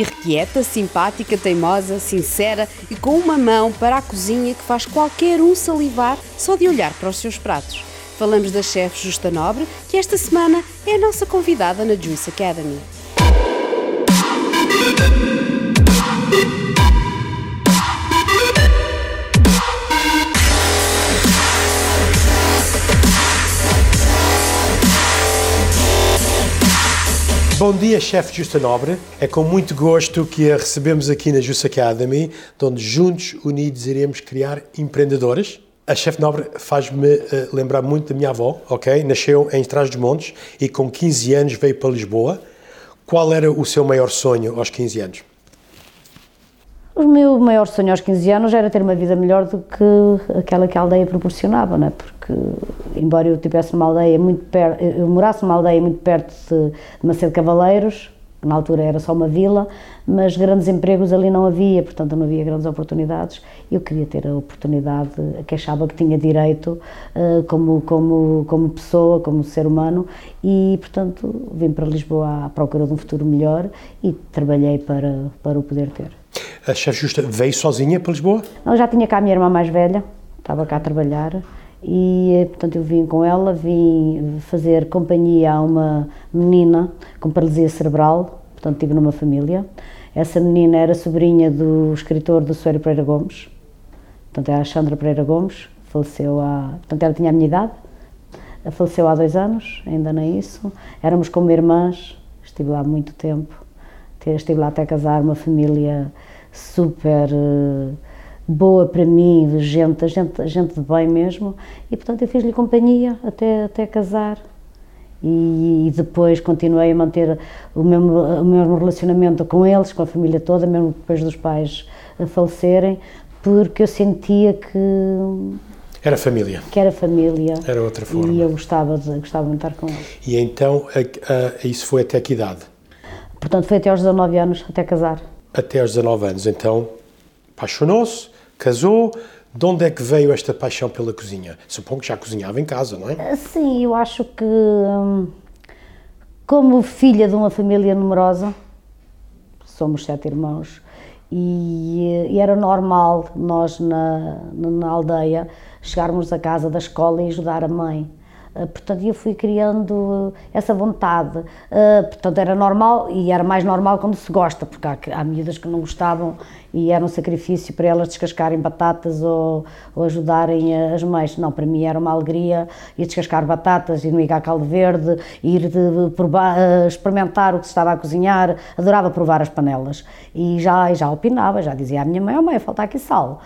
irrequieta, simpática, teimosa, sincera e com uma mão para a cozinha que faz qualquer um salivar só de olhar para os seus pratos. Falamos da chefe Justa Nobre, que esta semana é a nossa convidada na Juice Academy. Bom dia, chefe Justa Nobre. É com muito gosto que a recebemos aqui na Just Academy, onde juntos, unidos, iremos criar empreendedoras. A chefe Nobre faz-me lembrar muito da minha avó, ok? Nasceu em Trás-de-Montes e com 15 anos veio para Lisboa. Qual era o seu maior sonho aos 15 anos? O meu maior sonho aos 15 anos era ter uma vida melhor do que aquela que a aldeia proporcionava, não é? Porque, embora eu tivesse uma aldeia muito perto, eu morasse numa aldeia muito perto de Macedo Cavaleiros, que na altura era só uma vila, mas grandes empregos ali não havia, portanto não havia grandes oportunidades. Eu queria ter a oportunidade que achava que tinha direito como pessoa, como ser humano, e portanto vim para Lisboa à procura de um futuro melhor e trabalhei para o poder ter. A chefe Justa veio sozinha para Lisboa? Não, já tinha cá a minha irmã mais velha, estava cá a trabalhar. E, portanto, eu vim com ela, vim fazer companhia a uma menina com paralisia cerebral, portanto, estive numa família. Essa menina era sobrinha do escritor do Soeiro Pereira Gomes, portanto, é a Alexandra Pereira Gomes, portanto, ela tinha a minha idade, faleceu há 2 anos, ainda não é isso. Éramos como irmãs, estive lá há muito tempo, estive lá até casar, uma família super boa para mim, gente de bem mesmo, e portanto eu fiz-lhe companhia até casar e depois continuei a manter o mesmo relacionamento com eles, com a família toda, mesmo depois dos pais falecerem, porque eu sentia que era família. Que era família. Era outra forma. E eu gostava de estar com eles. E então isso foi até que idade? Portanto foi até aos 19 anos, até casar. Até aos 19 anos, então apaixonou-se, casou. De onde é que veio esta paixão pela cozinha? Suponho que já cozinhava em casa, não é? Sim, eu acho que, como filha de uma família numerosa, somos 7 irmãos, e era normal nós na aldeia chegarmos à casa da escola e ajudar a mãe. Portanto, eu fui criando essa vontade. Portanto, era normal, e era mais normal quando se gosta, porque há miúdas que não gostavam e era um sacrifício para elas descascarem batatas ou ajudarem as mães. Não, para mim era uma alegria ir descascar batatas, ir ligar caldo verde, ir experimentar o que se estava a cozinhar. Adorava provar as panelas. E já opinava, já dizia à minha mãe: "Oh mãe, falta aqui sal."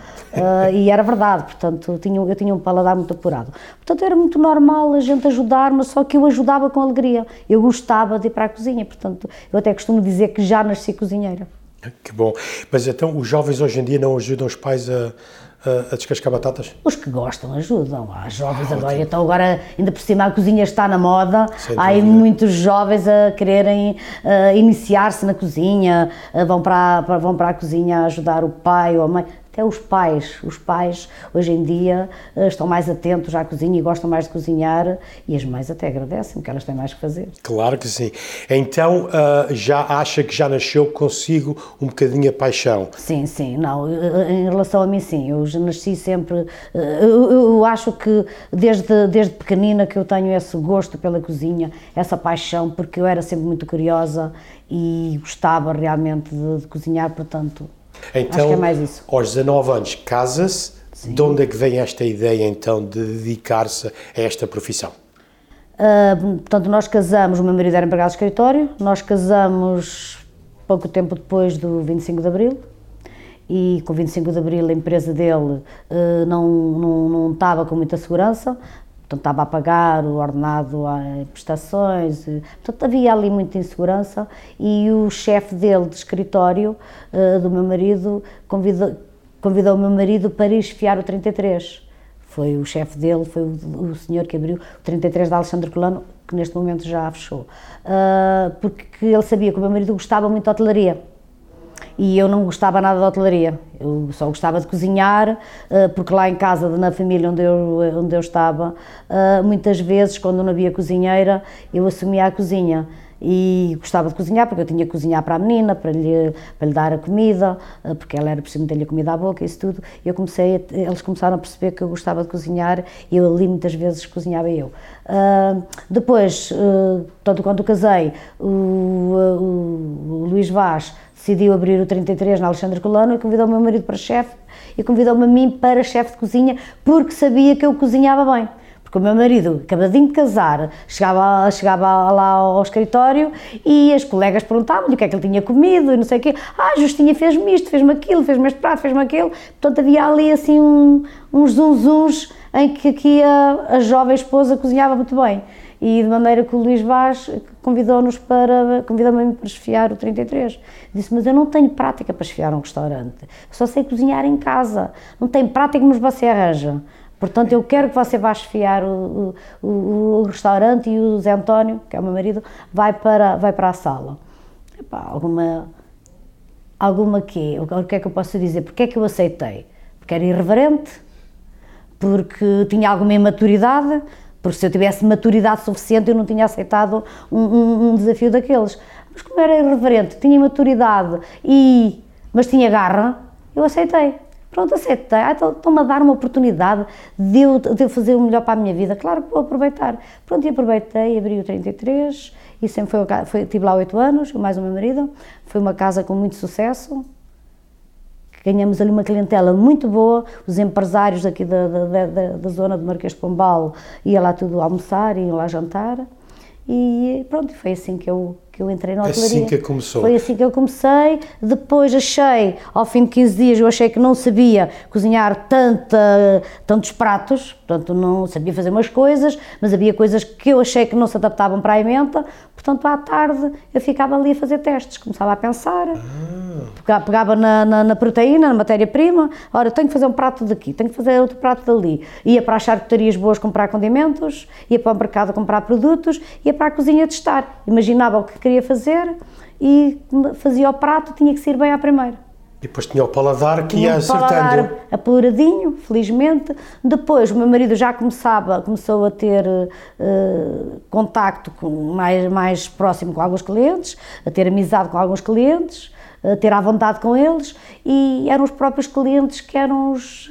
E era verdade, portanto, eu tinha um paladar muito apurado. Portanto, era muito normal a gente ajudar, mas só que eu ajudava com alegria. Eu gostava de ir para a cozinha, portanto, eu até costumo dizer que já nasci cozinheira. Que bom. Mas então os jovens hoje em dia não ajudam os pais a descascar batatas? Os que gostam ajudam. Há jovens agora. Então agora, ainda por cima, a cozinha está na moda. Há aí muitos jovens a quererem iniciar-se na cozinha, vão para a cozinha ajudar o pai ou a mãe. Até os pais hoje em dia estão mais atentos à cozinha e gostam mais de cozinhar, e as mães até agradecem, porque elas têm mais que fazer. Claro que sim. Então já acha que já nasceu consigo um bocadinho a paixão? Sim, sim, não, em relação a mim sim, eu nasci sempre, eu acho que desde pequenina que eu tenho esse gosto pela cozinha, essa paixão, porque eu era sempre muito curiosa e gostava realmente de cozinhar, portanto. Então, acho que é mais isso. Aos 19 anos, casa-se. Sim. De onde é que vem esta ideia, então, de dedicar-se a esta profissão? Portanto, nós casamos, o meu marido era empregado de escritório, nós casamos pouco tempo depois do 25 de Abril, e com o 25 de Abril a empresa dele não estava com muita segurança, portanto, estava a pagar o ordenado a prestações, portanto, havia ali muita insegurança, e o chefe dele de escritório, do meu marido, convidou o meu marido para esfiar o 33. Foi o chefe dele, foi o senhor que abriu o 33 da Alexandre Colano, que neste momento já fechou, porque ele sabia que o meu marido gostava muito de hotelaria. E eu não gostava nada de hotelaria, eu só gostava de cozinhar, porque lá em casa, na família onde eu estava, muitas vezes, quando não havia cozinheira, eu assumia a cozinha. e gostava de cozinhar, porque eu tinha que cozinhar para a menina, para lhe dar a comida, porque ela era preciso meter-lhe a comida à boca, isso tudo. E eu comecei, eles começaram a perceber que eu gostava de cozinhar e eu ali muitas vezes cozinhava eu. Depois, tanto quando casei, o Luís Vaz decidiu abrir o 33 na Alexandre Colano e convidou o meu marido para chefe e convidou-me a mim para chefe de cozinha, porque sabia que eu cozinhava bem. Porque o meu marido, acabadinho de casar, chegava lá ao escritório e as colegas perguntavam-lhe o que é que ele tinha comido e não sei o quê. Ah, Justinha fez-me isto, fez-me aquilo, fez-me este prato, fez-me aquele. Portanto, havia ali assim uns zunzuns em que aqui a jovem esposa cozinhava muito bem. E de maneira que o Luís Vaz convidou-me para chefiar o 33. Disse, mas eu não tenho prática para chefiar um restaurante, eu só sei cozinhar em casa, não tenho prática, mas você arranja. Portanto, eu quero que você vá chefiar o restaurante e o Zé António, que é o meu marido, vai para a sala. Epá, alguma quê? O que é que eu posso dizer? Porque é que eu aceitei? Porque era irreverente, porque tinha alguma imaturidade, porque se eu tivesse maturidade suficiente eu não tinha aceitado um desafio daqueles. Mas como era irreverente, tinha imaturidade, mas tinha garra, eu aceitei. Pronto, aceitei. Estão-me a dar uma oportunidade de eu fazer o melhor para a minha vida. Claro que vou aproveitar. Pronto, e aproveitei, abri o 33, e sempre tive lá 8 anos, eu mais o meu marido. Foi uma casa com muito sucesso. Ganhamos ali uma clientela muito boa, os empresários aqui da zona do Marquês de Pombal iam lá tudo almoçar, iam lá jantar. E pronto, foi assim que eu entrei na hotelaria. Assim que começou. Foi assim que eu comecei. Depois achei, ao fim de 15 dias, eu achei que não sabia cozinhar tantos pratos, portanto não sabia fazer umas coisas, mas havia coisas que eu achei que não se adaptavam para a emenda, portanto à tarde eu ficava ali a fazer testes, começava a pensar, pegava na proteína, na matéria-prima, ora tenho que fazer um prato daqui, tenho que fazer outro prato dali, ia para as charcutarias boas comprar condimentos, ia para o mercado comprar produtos, ia para a cozinha testar, imaginava o que queria fazer e fazia o prato, tinha que ser bem à primeira. E depois tinha o paladar que ia acertando. Paladar apuradinho, felizmente. Depois o meu marido já começou a ter contacto mais próximo com alguns clientes, a ter amizade com alguns clientes, a ter à vontade com eles, e eram os próprios clientes que eram os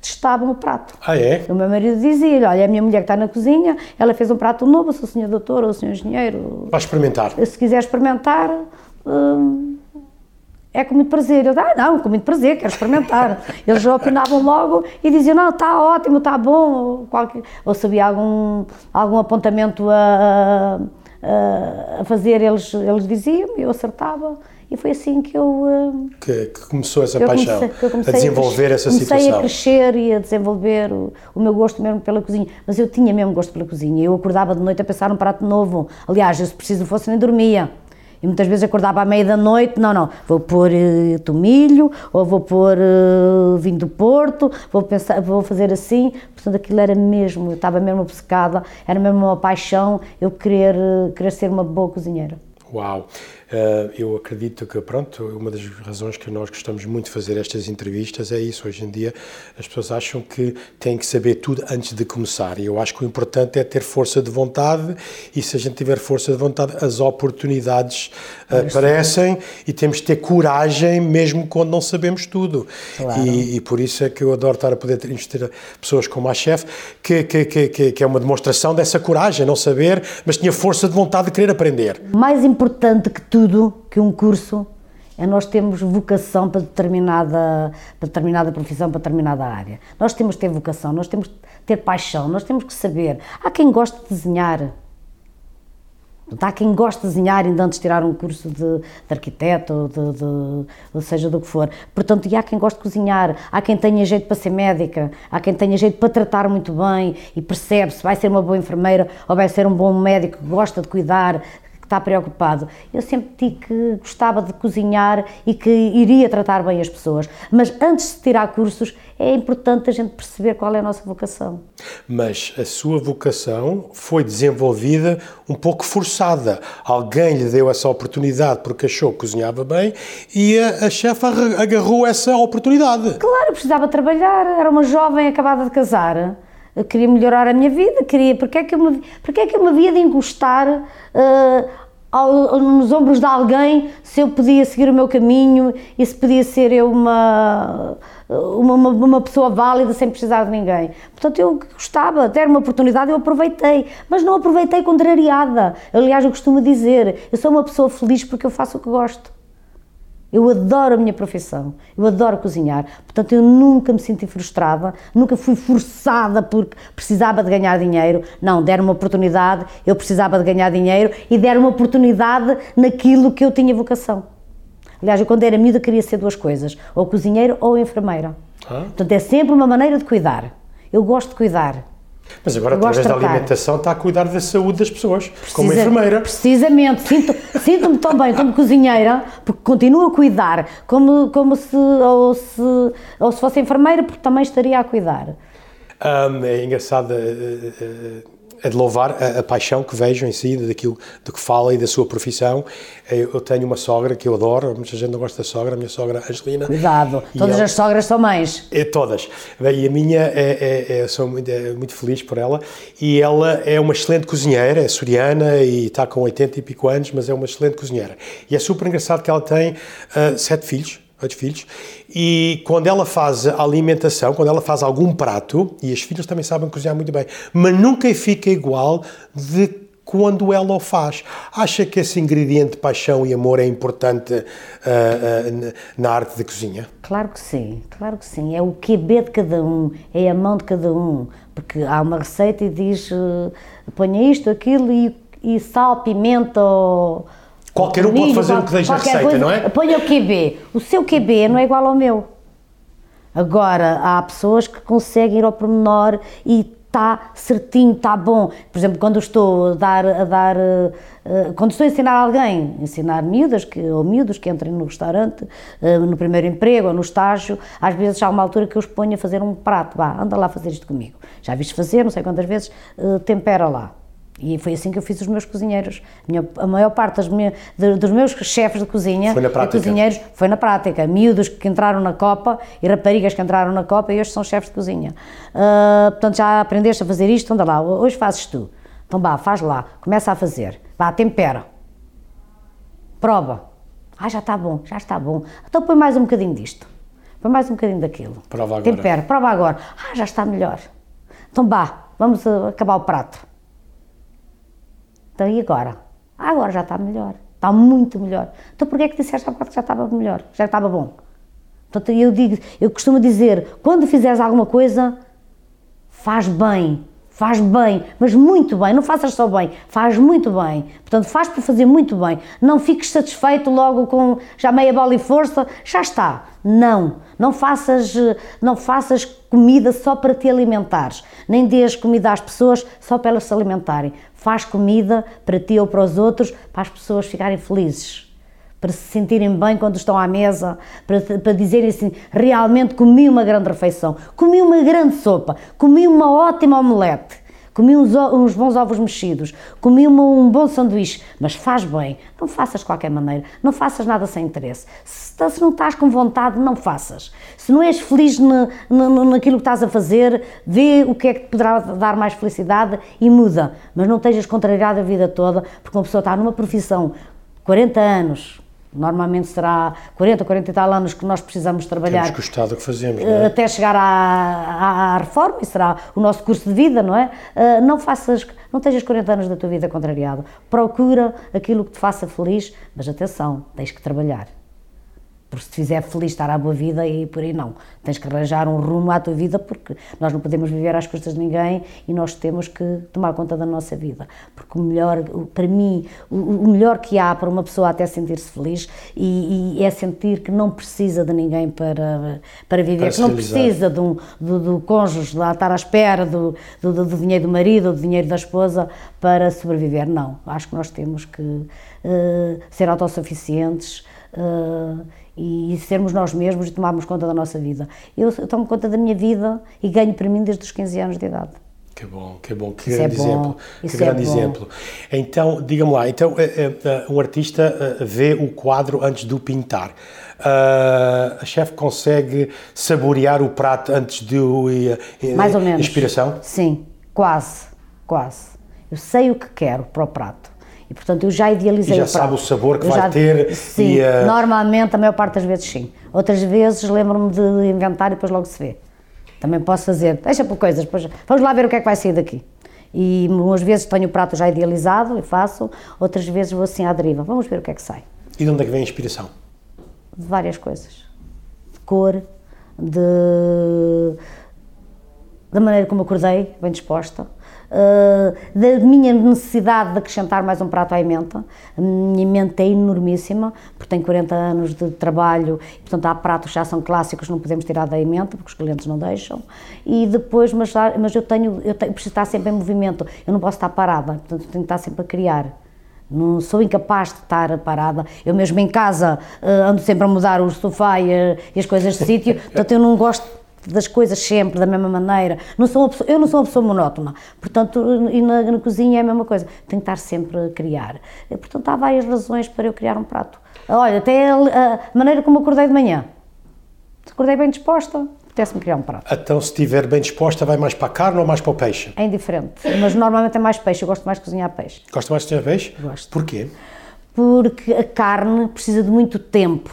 testavam o prato. Ah, é? O meu marido dizia-lhe, olha, a minha mulher que está na cozinha, ela fez um prato novo, o senhor doutor ou o senhor engenheiro... Vai experimentar. Se quiser experimentar, é com muito prazer. Eu disse, não, com muito prazer, quero experimentar. Eles já opinavam logo e diziam, não, está ótimo, está bom, ou sabia algum apontamento a fazer, eles diziam, eu acertava. E foi assim que eu... Que começou essa paixão, a desenvolver essa situação. Comecei a crescer e a desenvolver o meu gosto mesmo pela cozinha. Mas eu tinha mesmo gosto pela cozinha. Eu acordava de noite a pensar num prato novo. Aliás, eu, se preciso fosse, nem dormia. E muitas vezes acordava à meia da noite, não, vou pôr tomilho, ou vou pôr vinho do Porto, vou fazer assim. Portanto, aquilo era mesmo, eu estava mesmo obcecada, era mesmo uma paixão, eu querer ser uma boa cozinheira. Uau! Eu acredito que, pronto, uma das razões que nós gostamos muito de fazer estas entrevistas é isso. Hoje em dia as pessoas acham que têm que saber tudo antes de começar, e eu acho que o importante é ter força de vontade, e se a gente tiver força de vontade, as oportunidades aparecem, e temos de ter coragem mesmo quando não sabemos tudo. Claro. E por isso é que eu adoro estar a poder investir pessoas como a chefe, que é uma demonstração dessa coragem, não saber, mas tinha força de vontade de querer aprender. Mais importante que tudo que um curso é nós temos vocação para determinada profissão, para determinada área. Nós temos que ter vocação, nós temos que ter paixão, nós temos que saber. Há quem goste de desenhar. Há quem goste de desenhar ainda antes de tirar um curso de arquiteto, ou seja, do que for. Portanto, e há quem goste de cozinhar, há quem tenha jeito para ser médica, há quem tenha jeito para tratar muito bem e percebe se vai ser uma boa enfermeira ou vai ser um bom médico que gosta de cuidar, está preocupado. Eu sempre digo que gostava de cozinhar e que iria tratar bem as pessoas, mas antes de tirar cursos é importante a gente perceber qual é a nossa vocação. Mas a sua vocação foi desenvolvida um pouco forçada. Alguém lhe deu essa oportunidade porque achou que cozinhava bem e a chefa agarrou essa oportunidade. Claro, eu precisava trabalhar, era uma jovem acabada de casar. Eu queria melhorar a minha vida, porque é que eu me havia de encostar nos ombros de alguém se eu podia seguir o meu caminho e se podia ser eu uma pessoa válida sem precisar de ninguém. Portanto, eu gostava, ter uma oportunidade, eu aproveitei, mas não aproveitei contrariada. Aliás, eu costumo dizer, eu sou uma pessoa feliz porque eu faço o que gosto. Eu adoro a minha profissão, eu adoro cozinhar, portanto eu nunca me senti frustrada, nunca fui forçada porque precisava de ganhar dinheiro, não, deram uma oportunidade, eu precisava de ganhar dinheiro e deram uma oportunidade naquilo que eu tinha vocação. Aliás, eu quando era miúda queria ser duas coisas, ou cozinheiro ou enfermeira, portanto é sempre uma maneira de cuidar, eu gosto de cuidar. Mas agora, através da alimentação, está a cuidar da saúde das pessoas, como enfermeira. Precisamente, sinto-me tão bem como cozinheira, porque continuo a cuidar, como se fosse enfermeira, porque também estaria a cuidar. É engraçado, é de louvar a paixão que vejo em si, daquilo do que fala e da sua profissão. Eu tenho uma sogra que eu adoro, muita gente não gosta da sogra, a minha sogra Angelina. Cuidado, todas as sogras são mães. Todas. Bem, e a minha, sou muito feliz por ela, e ela é uma excelente cozinheira, é soriana e está com 80 e pico anos, mas é uma excelente cozinheira. E é super engraçado que ela tem 8 filhos, e quando ela faz a alimentação, quando ela faz algum prato, e as filhas também sabem cozinhar muito bem, mas nunca fica igual de quando ela o faz. Acha que esse ingrediente de paixão e amor é importante na arte de cozinha? Claro que sim, é o QB de cada um, é a mão de cada um, porque há uma receita e diz, ponha isto, aquilo e sal, pimenta ou... Qualquer um pode fazer o que deixa a receita, coisa, não é? Põe o QB. O seu QB não é igual ao meu. Agora, há pessoas que conseguem ir ao pormenor e está certinho, está bom. Por exemplo, quando estou a ensinar alguém, ensinar miúdos que entrem no restaurante, no primeiro emprego ou no estágio, às vezes há uma altura que eu os ponho a fazer um prato. Vá, anda lá fazer isto comigo. Já viste fazer, não sei quantas vezes, tempera lá. E foi assim que eu fiz os meus cozinheiros. A maior parte dos meus chefes de cozinha e cozinheiros foi na prática. Miúdos que entraram na Copa e raparigas que entraram na Copa e hoje são chefes de cozinha. Portanto, já aprendeste a fazer isto? Anda lá, hoje fazes tu. Então vá, faz lá, começa a fazer. Vá, tempera. Prova. Já está bom, Então põe mais um bocadinho disto. Põe mais um bocadinho daquilo. Prova agora. Tempera, prova agora. Já está melhor. Então vá, vamos acabar o prato. Então, e agora? Agora já está melhor, está muito melhor. Então, porquê é que disseste há bocado que já estava melhor, já estava bom? Portanto, eu costumo dizer, quando fizeres alguma coisa, faz bem, mas muito bem, não faças só bem, faz muito bem. Portanto, faz por fazer muito bem, não fiques satisfeito logo com já meia bola e força, já está. Não faças comida só para te alimentares, nem dês comida às pessoas só para elas se alimentarem. Faz comida para ti ou para os outros, para as pessoas ficarem felizes, para se sentirem bem quando estão à mesa, para dizerem assim, realmente comi uma grande refeição, comi uma grande sopa, comi uma ótima omelete, comi uns bons ovos mexidos, comi um bom sanduíche, mas faz bem, não faças de qualquer maneira, não faças nada sem interesse. Se não estás com vontade, não faças. Se não és feliz naquilo que estás a fazer, vê o que é que te poderá dar mais felicidade e muda, mas não estejas contrariado a vida toda, porque uma pessoa está numa profissão 40 anos, normalmente será 40, 40 e tal anos que nós precisamos trabalhar. Temos gostado do que fazemos, não é? Até chegar à reforma, e será o nosso curso de vida, não é? Não estejas 40 anos da tua vida contrariado. Procura aquilo que te faça feliz, mas atenção, tens que trabalhar. Porque se te fizer feliz estar à boa vida e por aí não. Tens que arranjar um rumo à tua vida, porque nós não podemos viver às custas de ninguém e nós temos que tomar conta da nossa vida. Porque para mim, o melhor que há para uma pessoa até sentir-se feliz e é sentir que não precisa de ninguém para viver, que não precisa do cônjuge, de lá estar à espera do dinheiro do marido ou do dinheiro da esposa para sobreviver. Não, acho que nós temos que ser autossuficientes, e sermos nós mesmos e tomarmos conta da nossa vida. Eu tomo conta da minha vida e ganho para mim desde os 15 anos de idade. Que bom, que grande exemplo. Que grande exemplo. Então, diga-me lá, um artista vê o quadro antes de o pintar. A chefe consegue saborear o prato antes de o... Mais ou menos. Inspiração? Sim, quase. Eu sei o que quero para o prato. E, portanto, eu já idealizei. E já sabe o sabor que vai ter. Sim, normalmente, a maior parte das vezes sim. Outras vezes lembro-me de inventar e depois logo se vê. Também posso fazer, deixa por coisas, depois vamos lá ver o que é que vai sair daqui. E umas vezes tenho o prato já idealizado e faço, outras vezes vou assim à deriva, vamos ver o que é que sai. E de onde é que vem a inspiração? De várias coisas. De cor, da maneira como acordei, bem disposta. Da minha necessidade de acrescentar mais um prato à ementa. A minha ementa é enormíssima, porque tenho 40 anos de trabalho, e, portanto há pratos que já são clássicos, não podemos tirar da ementa, porque os clientes não deixam, e depois, mas eu preciso estar sempre em movimento, eu não posso estar parada, portanto tenho que estar sempre a criar. Não sou incapaz de estar parada, eu mesmo em casa ando sempre a mudar o sofá e as coisas de sítio, portanto eu não gosto das coisas sempre da mesma maneira, eu não sou uma pessoa monótona, portanto, e na cozinha é a mesma coisa, tenho que estar sempre a criar, e, portanto há várias razões para eu criar um prato. Olha, até a maneira como acordei de manhã, acordei bem disposta, apetece-me criar um prato. Então se estiver bem disposta vai mais para a carne ou mais para o peixe? É indiferente, mas normalmente é mais peixe, eu gosto mais de cozinhar peixe. Gosto mais de cozinhar peixe? Gosto. Porquê? Porque a carne precisa de muito tempo.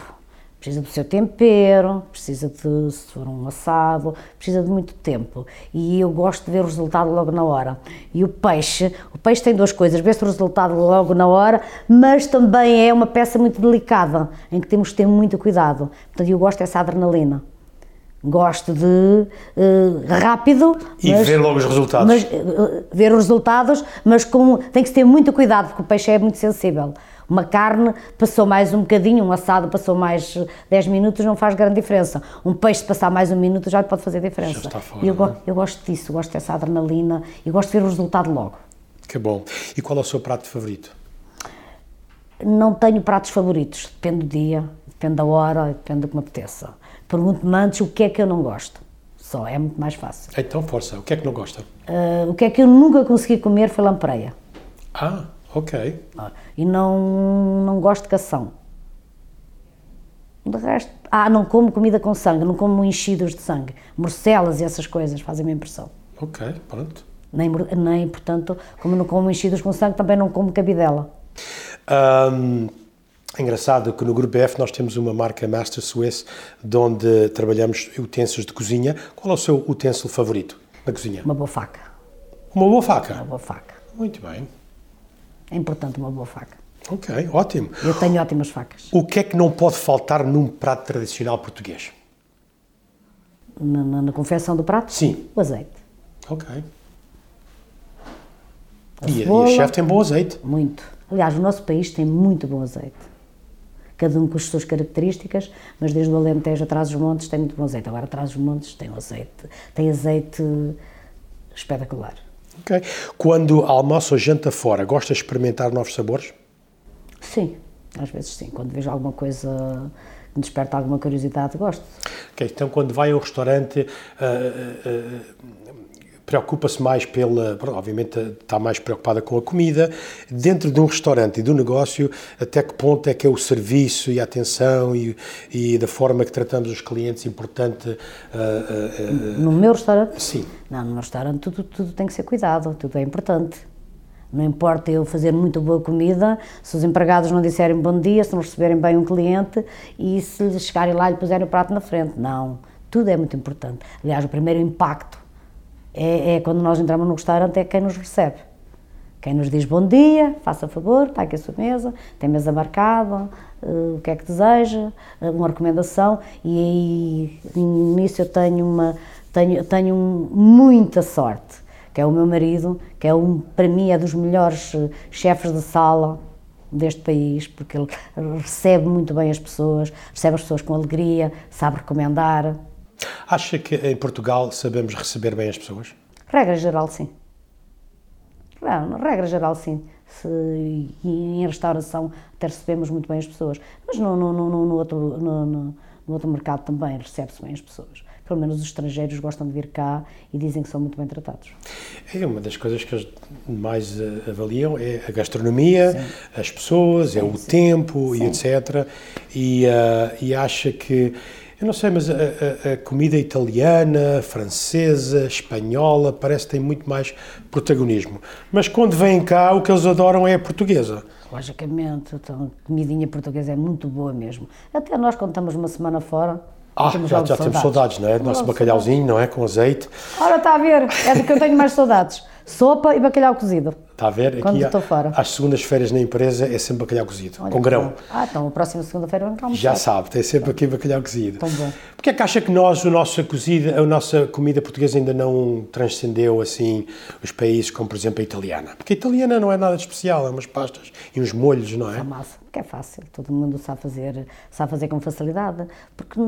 Precisa do seu tempero, precisa de, se for um assado, precisa de muito tempo. E eu gosto de ver o resultado logo na hora. E o peixe tem duas coisas, vê-se o resultado logo na hora, mas também é uma peça muito delicada, em que temos que ter muito cuidado. Portanto, eu gosto dessa adrenalina. Gosto de rápido e mas, ver logo os resultados. Mas, ver os resultados, mas tem que ter muito cuidado, porque o peixe é muito sensível. Uma carne passou mais um bocadinho, um assado passou mais 10 minutos, não faz grande diferença. Um peixe passar mais um minuto já pode fazer diferença. Já está fora, eu gosto disso, gosto dessa adrenalina e gosto de ver o resultado logo. Que bom. E qual é o seu prato favorito? Não tenho pratos favoritos, depende do dia, depende da hora, depende do que me apeteça. Pergunto-me antes o que é que eu não gosto, só, é muito mais fácil. Então, força, o que é que não gosta? O que é que eu nunca consegui comer foi lampreia. Ah! Ok. E não gosto de cação. De resto, não como comida com sangue, não como enchidos de sangue. Morcelas e essas coisas fazem-me impressão. Ok, pronto. Nem, portanto, como não como enchidos com sangue, também não como cabidela. É engraçado que no Grupo BF nós temos uma marca Master Swiss, de onde trabalhamos utensílios de cozinha. Qual é o seu utensílio favorito na cozinha? Uma boa faca. Uma boa faca? Uma boa faca. Muito bem. É importante uma boa faca. Ok, ótimo. Eu tenho ótimas facas. O que é que não pode faltar num prato tradicional português? Na confecção do prato? Sim. O azeite. Ok. E a chef tem bom azeite? Muito. Aliás, o nosso país tem muito bom azeite. Cada um com as suas características, mas desde o Alentejo a Trás-de-Montes tem muito bom azeite. Agora Trás-de-Montes tem um azeite. Tem azeite espetacular. Okay. Quando almoça ou janta fora, gosta de experimentar novos sabores? Sim, às vezes sim. Quando vejo alguma coisa que me desperta alguma curiosidade, gosto. Ok, então quando vai ao restaurante, preocupa-se mais pela... Obviamente está mais preocupada com a comida. Dentro de um restaurante e de um negócio, até que ponto é que é o serviço e a atenção e da forma que tratamos os clientes importante? No meu restaurante? Sim. Não, no meu restaurante tudo tem que ser cuidado, tudo é importante. Não importa eu fazer muito boa comida, se os empregados não disserem bom dia, se não receberem bem um cliente e se chegarem lá e lhe puserem o prato na frente. Não, tudo é muito importante. Aliás, o primeiro impacto é quando nós entramos no restaurante, é quem nos recebe, quem nos diz bom dia, faça favor, está aqui a sua mesa, tem mesa marcada, o que é que deseja, uma recomendação. E aí nisso eu tenho muita sorte, que é o meu marido, que é para mim é dos melhores chefes de sala deste país, porque ele recebe muito bem as pessoas, recebe as pessoas com alegria, sabe recomendar. Acha que em Portugal sabemos receber bem as pessoas? Regra geral, sim. Não, regra geral, sim. E em restauração até recebemos muito bem as pessoas. Mas no outro mercado também recebe-se bem as pessoas. Pelo menos os estrangeiros gostam de vir cá e dizem que são muito bem tratados. É uma das coisas que eles mais avaliam é a gastronomia, sim, as pessoas, sim, é o sim, tempo sim, e etc. E acha que Eu não sei, mas a comida italiana, francesa, espanhola, parece que tem muito mais protagonismo. Mas quando vêm cá, o que eles adoram é a portuguesa. Logicamente, então, a comidinha portuguesa é muito boa mesmo. Até nós, quando estamos uma semana fora... Ah, já temos saudades, não é? Do nosso bacalhauzinho, não é? Com azeite. Ora, está a ver, é do que eu tenho mais saudades. Sopa e bacalhau cozido. Está a ver? Quando estou fora. Às segundas-feiras na empresa é sempre bacalhau cozido, olha, com grão. Ah, então a próxima segunda-feira vamos almoçar. Já sabe, tem sempre aqui bacalhau cozido. Tão bom. Porquê é que acha que a nossa comida portuguesa ainda não transcendeu assim os países como, por exemplo, a italiana? Porque a italiana não é nada de especial, é umas pastas e uns molhos, não é? A massa, porque é fácil, todo mundo sabe fazer com facilidade, porque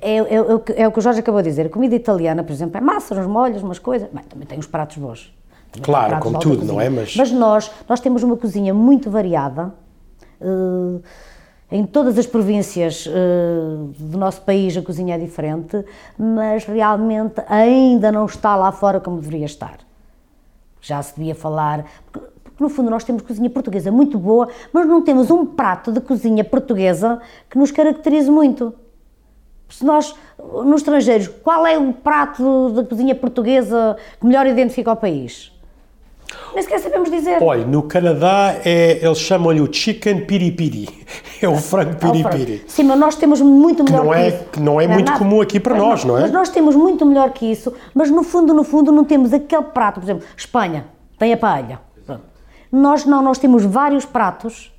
é o que o Jorge acabou de dizer, a comida italiana, por exemplo, é massa, uns molhos, umas coisas, bem, também tem uns pratos bons. Claro, como tudo, não é? Mas nós temos uma cozinha muito variada, em todas as províncias do nosso país a cozinha é diferente, mas realmente ainda não está lá fora como deveria estar. Já se devia falar, porque no fundo nós temos cozinha portuguesa muito boa, mas não temos um prato de cozinha portuguesa que nos caracterize muito. Se nós, nos estrangeiros, qual é o prato da cozinha portuguesa que melhor identifica o país? Nem sequer sabemos dizer. Olha, no Canadá eles chamam-lhe o chicken piripiri, é o frango piripiri. Sim, mas nós temos muito melhor que isso. Não é muito comum aqui para nós, não é? Mas nós temos muito melhor que isso, mas no fundo não temos aquele prato, por exemplo, Espanha, tem a paella. Nós temos vários pratos.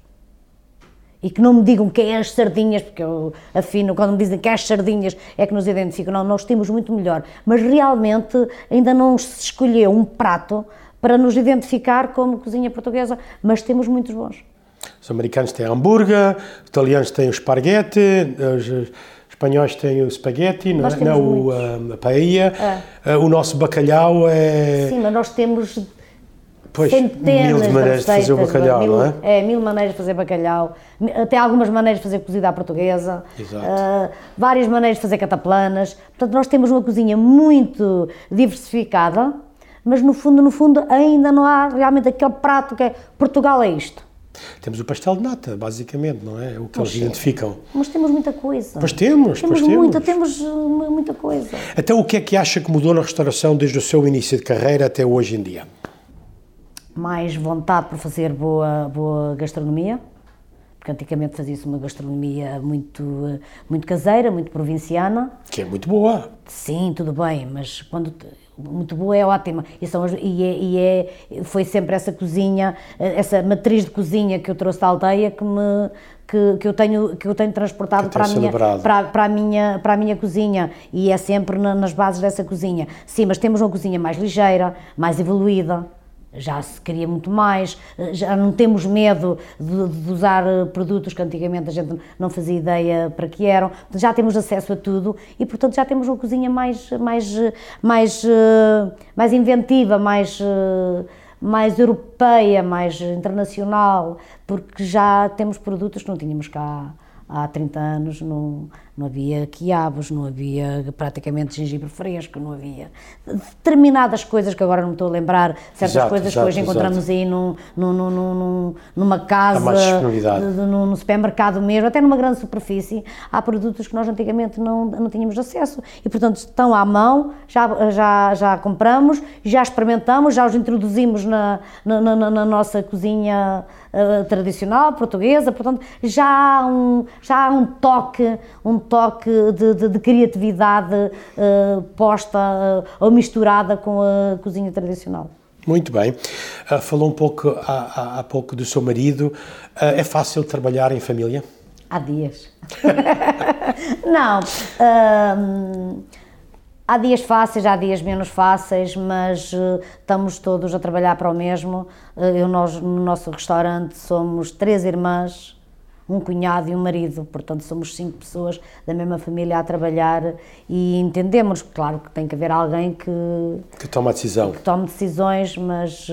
E que não me digam que é as sardinhas, porque eu afino, quando me dizem que é as sardinhas é que nos identificam, não, nós temos muito melhor. Mas realmente ainda não se escolheu um prato para nos identificar como cozinha portuguesa, mas temos muitos bons. Os americanos têm hambúrguer, os italianos têm o esparguete, os espanhóis têm o espaguete, a paella, o nosso bacalhau é... Sim, mas nós temos... Pois, centenas mil maneiras de fazer o bacalhau, não é? É, mil maneiras de fazer bacalhau, até algumas maneiras de fazer cozida à portuguesa, várias maneiras de fazer cataplanas, portanto nós temos uma cozinha muito diversificada, mas no fundo ainda não há realmente aquele prato que é Portugal é isto. Temos o pastel de nata, basicamente, não é? O que eles identificam. Mas temos muita coisa. Temos muita coisa. Até o que é que acha que mudou na restauração desde o seu início de carreira até hoje em dia? Mais vontade por fazer boa gastronomia, porque antigamente fazia-se uma gastronomia muito caseira, muito provinciana. Que é muito boa. Sim, tudo bem, mas quando muito boa é ótima. Foi sempre essa matriz de cozinha que eu trouxe da aldeia que eu tenho transportado para a minha cozinha, e é sempre nas bases dessa cozinha. Sim, mas temos uma cozinha mais ligeira, mais evoluída. Já se queria muito mais, já não temos medo de usar produtos que antigamente a gente não fazia ideia para que eram, já temos acesso a tudo e, portanto, já temos uma cozinha mais inventiva, mais europeia, mais internacional, porque já temos produtos que não tínhamos cá há 30 anos, não havia quiabos, não havia praticamente gengibre fresco, não havia determinadas coisas que agora não me estou a lembrar, certas coisas que hoje encontramos aí numa casa, num supermercado mesmo, até numa grande superfície, há produtos que nós antigamente não tínhamos acesso e, portanto, estão à mão, já compramos, já experimentamos, já os introduzimos na nossa cozinha tradicional, portuguesa, portanto, já há um toque, de criatividade posta ou misturada com a cozinha tradicional. Muito bem. Falou um pouco há pouco do seu marido. É fácil trabalhar em família? Há dias. Não. Há dias fáceis, há dias menos fáceis, mas estamos todos a trabalhar para o mesmo. Nós, no nosso restaurante, somos 3 irmãs, um cunhado e um marido, portanto somos 5 pessoas da mesma família a trabalhar e entendemos, claro que tem que haver alguém que tome a decisão. Que tome decisões, mas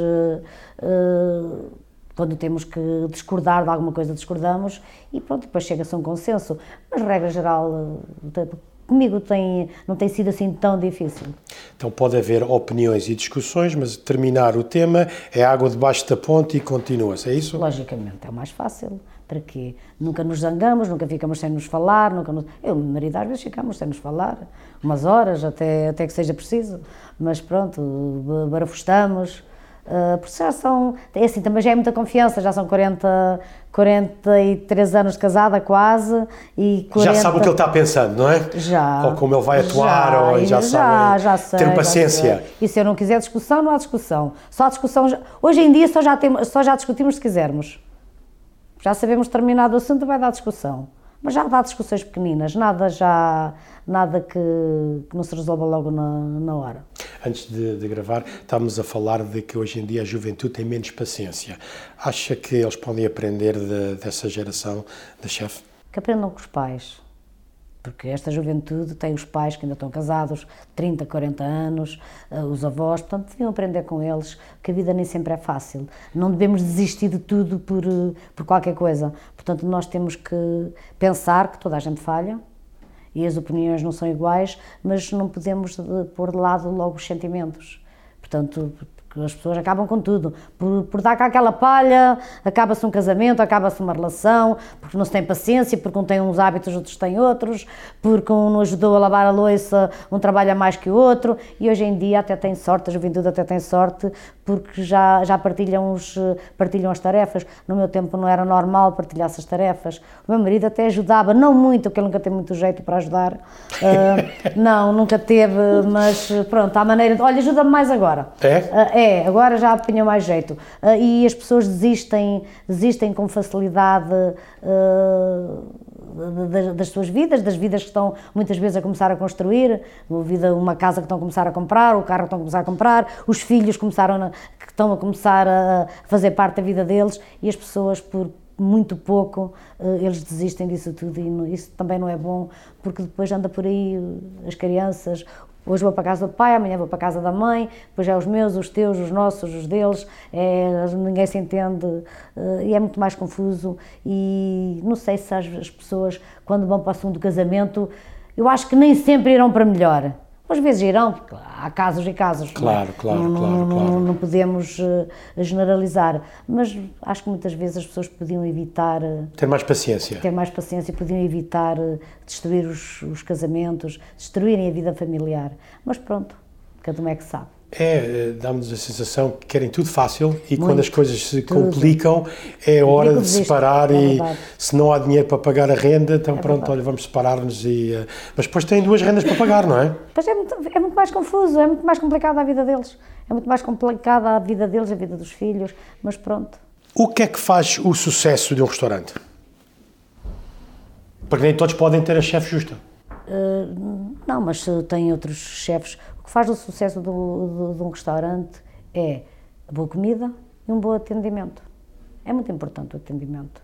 quando temos que discordar de alguma coisa discordamos e pronto, depois chega-se a um consenso, mas regra geral comigo não tem sido assim tão difícil. Então pode haver opiniões e discussões, mas terminar o tema é água debaixo da ponte e continua-se, é isso? Logicamente, é o mais fácil. Para quê? Nunca nos zangamos, nunca ficamos sem nos falar, nunca nos... Eu e o meu marido às vezes ficamos sem nos falar, umas horas, até que seja preciso, mas pronto, barafustamos. Porque já são, é assim, também já é muita confiança, já são 43 anos de casada quase e 40... Já sabe o que ele está pensando, não é? Já. Ou como ele vai atuar, já, ou já sabe, já sei, ter paciência. E se eu não quiser discussão, não há discussão, só há discussão, hoje em dia só já discutimos se quisermos, já sabemos terminado o assunto, vai dar discussão. Mas já dá discussões pequeninas, nada que não se resolva logo na hora. Antes de gravar, estávamos a falar de que hoje em dia a juventude tem menos paciência. Acha que eles podem aprender dessa geração da chefe? Que aprendam com os pais, porque esta juventude tem os pais que ainda estão casados, 30, 40 anos, os avós, portanto, deviam aprender com eles que a vida nem sempre é fácil. Não devemos desistir de tudo por qualquer coisa. Portanto, nós temos que pensar que toda a gente falha e as opiniões não são iguais, mas não podemos pôr de lado logo os sentimentos. Portanto, as pessoas acabam com tudo, por dar cá aquela palha, acaba-se um casamento, acaba-se uma relação, porque não se tem paciência, porque um tem uns hábitos, outros têm outros, porque um não ajudou a lavar a louça, um trabalha mais que o outro, e hoje em dia até tem sorte, a juventude até tem sorte, porque já partilham as tarefas. No meu tempo não era normal partilhar-se as tarefas. O meu marido até ajudava, não muito, porque ele nunca teve muito jeito para ajudar, não, nunca teve, mas pronto, à maneira de, olha, ajuda-me mais agora. Agora já apanha mais jeito. E as pessoas desistem com facilidade das suas vidas, das vidas que estão muitas vezes a começar a construir, uma casa que estão a começar a comprar, o carro que estão a começar a comprar, os filhos que estão a começar a fazer parte da vida deles, e as pessoas por muito pouco, eles desistem disso tudo, e isso também não é bom, porque depois anda por aí as crianças. Hoje vou para a casa do pai, amanhã vou para a casa da mãe, depois é os meus, os teus, os nossos, os deles, ninguém se entende, e é muito mais confuso. E não sei se as pessoas, quando vão para o assunto do casamento, eu acho que nem sempre irão para melhor. Às vezes irão, porque há casos e casos. Claro. Não podemos generalizar, mas acho que muitas vezes as pessoas podiam evitar... Ter mais paciência. Ter mais paciência, podiam evitar destruir os casamentos, destruírem a vida familiar. Mas pronto, cada um é que sabe. Dá-nos a sensação que querem tudo fácil e muito. Quando as coisas se complicam é hora de separar, e se não há dinheiro para pagar a renda, então pronto, olha, vamos separar-nos e... Mas depois têm duas rendas para pagar, não é? Pois é muito mais confuso, é muito mais complicada a vida deles, é muito mais complicada a vida deles, a vida dos filhos, mas pronto. O que é que faz o sucesso de um restaurante? Porque nem todos podem ter a chefe justa. Não, mas tem outros chefes. O que faz o sucesso de um restaurante é a boa comida e um bom atendimento. É muito importante o atendimento.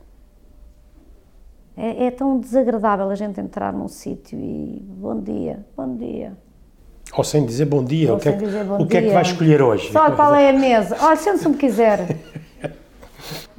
É tão desagradável a gente entrar num sítio e bom dia, bom dia. Ou sem dizer bom dia, o que é que vai escolher hoje? Só qual é a mesa? Olha, sente-se onde quiser.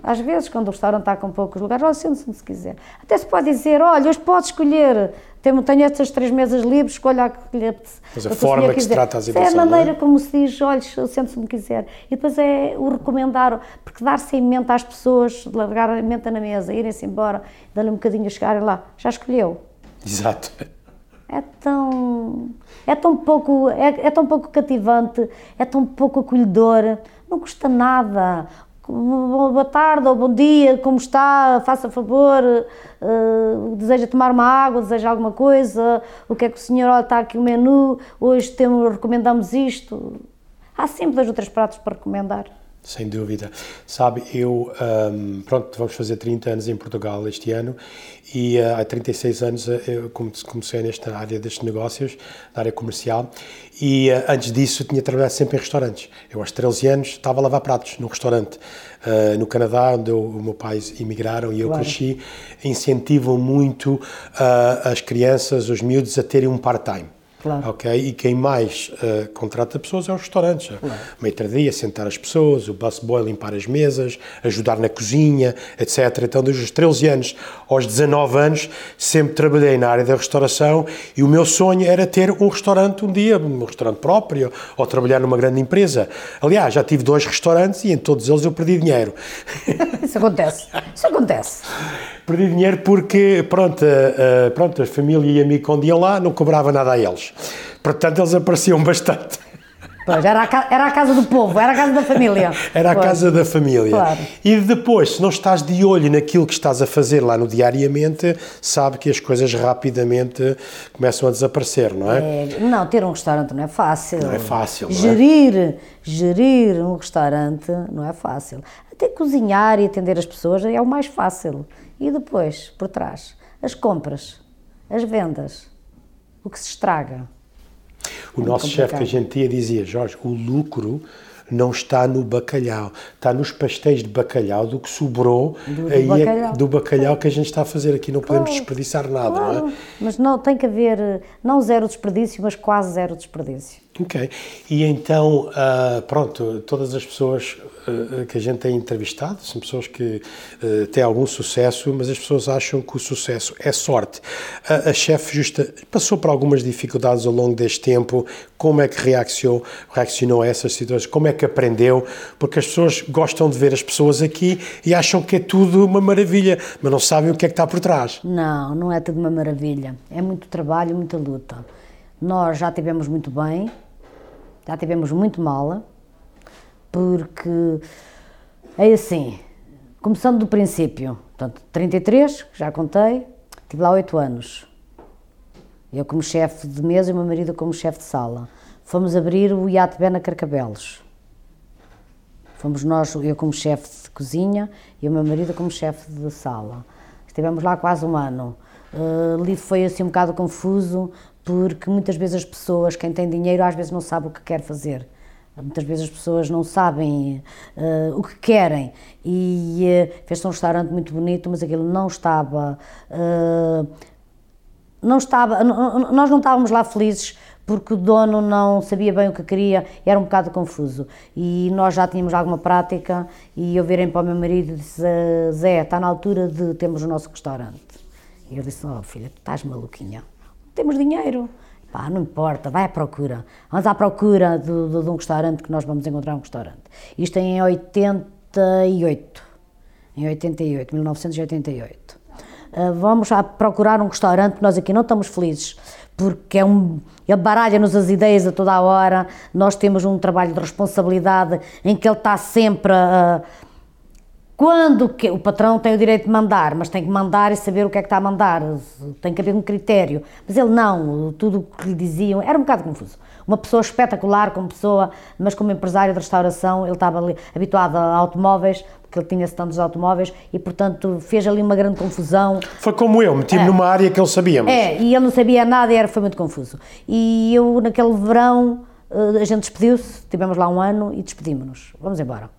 Às vezes, quando o restaurante está com poucos lugares, olha, sente-se onde quiser. Até se pode dizer, olha, hoje pode escolher. Tenho estas 3 mesas livres, escolha a que lhe apetece. Mas a forma que se trata as eventos. É a maneira como se diz, olha, sente-se-me quiser. E depois é o recomendar, porque dar-se em mente às pessoas, largar a mente na mesa, irem-se embora, dar-lhe um bocadinho a chegar e lá, já escolheu. Exato. É tão pouco cativante, é tão pouco acolhedor, não custa nada. Boa tarde ou bom dia, como está, faça favor, deseja tomar uma água, deseja alguma coisa, o que é que o senhor, olha, está aqui o menu, hoje recomendamos isto. Há sempre 2 ou 3 pratos para recomendar. Sem dúvida. Sabe, eu, pronto, vamos fazer 30 anos em Portugal este ano, e há 36 anos eu comecei nesta área destes negócios, na área comercial, e antes disso eu tinha trabalhado sempre em restaurantes. Eu aos 13 anos estava a lavar pratos num restaurante no Canadá, onde o meu pai emigraram e eu cresci. Incentivam muito as crianças, os miúdos a terem um part-time. Claro. Okay? E quem mais contrata pessoas é os restaurantes. Claro. Meio-dia, sentar as pessoas, o busboy limpar as mesas, ajudar na cozinha, etc. Então, desde os 13 anos aos 19 anos, sempre trabalhei na área da restauração e o meu sonho era ter um restaurante um dia, um restaurante próprio, ou trabalhar numa grande empresa. Aliás, já tive 2 restaurantes e em todos eles eu perdi dinheiro. Isso acontece, isso acontece. Perdi dinheiro porque, pronto, a família e amigo condiam lá, não cobrava nada a eles. Portanto, eles apareciam bastante. Pois, era a casa do povo, era a casa da família. Era a casa da família. Claro. E depois, se não estás de olho naquilo que estás a fazer lá no diariamente, sabe que as coisas rapidamente começam a desaparecer, não é? Não, ter um restaurante não é fácil. Não é fácil, não é? Gerir um restaurante não é fácil. Até cozinhar e atender as pessoas é o mais fácil. E depois, por trás, as compras, as vendas, o que se estraga. O nosso chefe que a gente tinha dizia: Jorge, o lucro não está no bacalhau, está nos pastéis de bacalhau, do que sobrou do bacalhau que a gente está a fazer aqui, não podemos desperdiçar nada, não é? Mas não, tem que haver, não zero desperdício, mas quase zero desperdício. Ok, e então, pronto, todas as pessoas que a gente tem entrevistado são pessoas que têm algum sucesso, mas as pessoas acham que o sucesso é sorte. A chefe Justa passou por algumas dificuldades ao longo deste tempo. Como é que reaccionou a essas situações? Como é que aprendeu? Porque as pessoas gostam de ver as pessoas aqui e acham que é tudo uma maravilha, mas não sabem o que é que está por trás. Não, não é tudo uma maravilha. É muito trabalho, muita luta. Nós já tivemos muito bem, já tivemos muito mal, porque é assim, começando do princípio, portanto, 33, já contei, tive lá 8 anos, eu como chefe de mesa e o meu marido como chefe de sala. Fomos abrir o Iatbé na Carcavelos, fomos nós, eu como chefe de cozinha e o meu marido como chefe de sala, estivemos lá quase um ano. Ali foi assim um bocado confuso, porque muitas vezes as pessoas, quem tem dinheiro, às vezes não sabe o que quer fazer. Muitas vezes as pessoas não sabem o que querem. E fez-se um restaurante muito bonito, mas aquilo não estava... nós não estávamos lá felizes, porque o dono não sabia bem o que queria, era um bocado confuso. E nós já tínhamos alguma prática, e eu virei para o meu marido e disse: Zé, está na altura de termos o nosso restaurante. E ele disse: oh filha, tu estás maluquinha. Temos dinheiro. Pá, não importa, vai à procura. Vamos à procura de um restaurante, que nós vamos encontrar um restaurante. Isto é em 1988. Vamos a procurar um restaurante, nós aqui não estamos felizes, porque ele baralha-nos as ideias a toda a hora, nós temos um trabalho de responsabilidade em que ele está sempre a... Quando que, o patrão tem o direito de mandar, mas tem que mandar e saber o que é que está a mandar, tem que haver um critério. Mas ele não, tudo o que lhe diziam, era um bocado confuso. Uma pessoa espetacular como pessoa, mas como empresário de restauração, ele estava ali, habituado a automóveis, porque ele tinha tantos automóveis, e portanto fez ali uma grande confusão. Foi como eu, meti-me numa área que ele sabia. Mas... e ele não sabia nada e foi muito confuso. E eu, naquele verão, a gente despediu-se, tivemos lá um ano e despedimos-nos, vamos embora.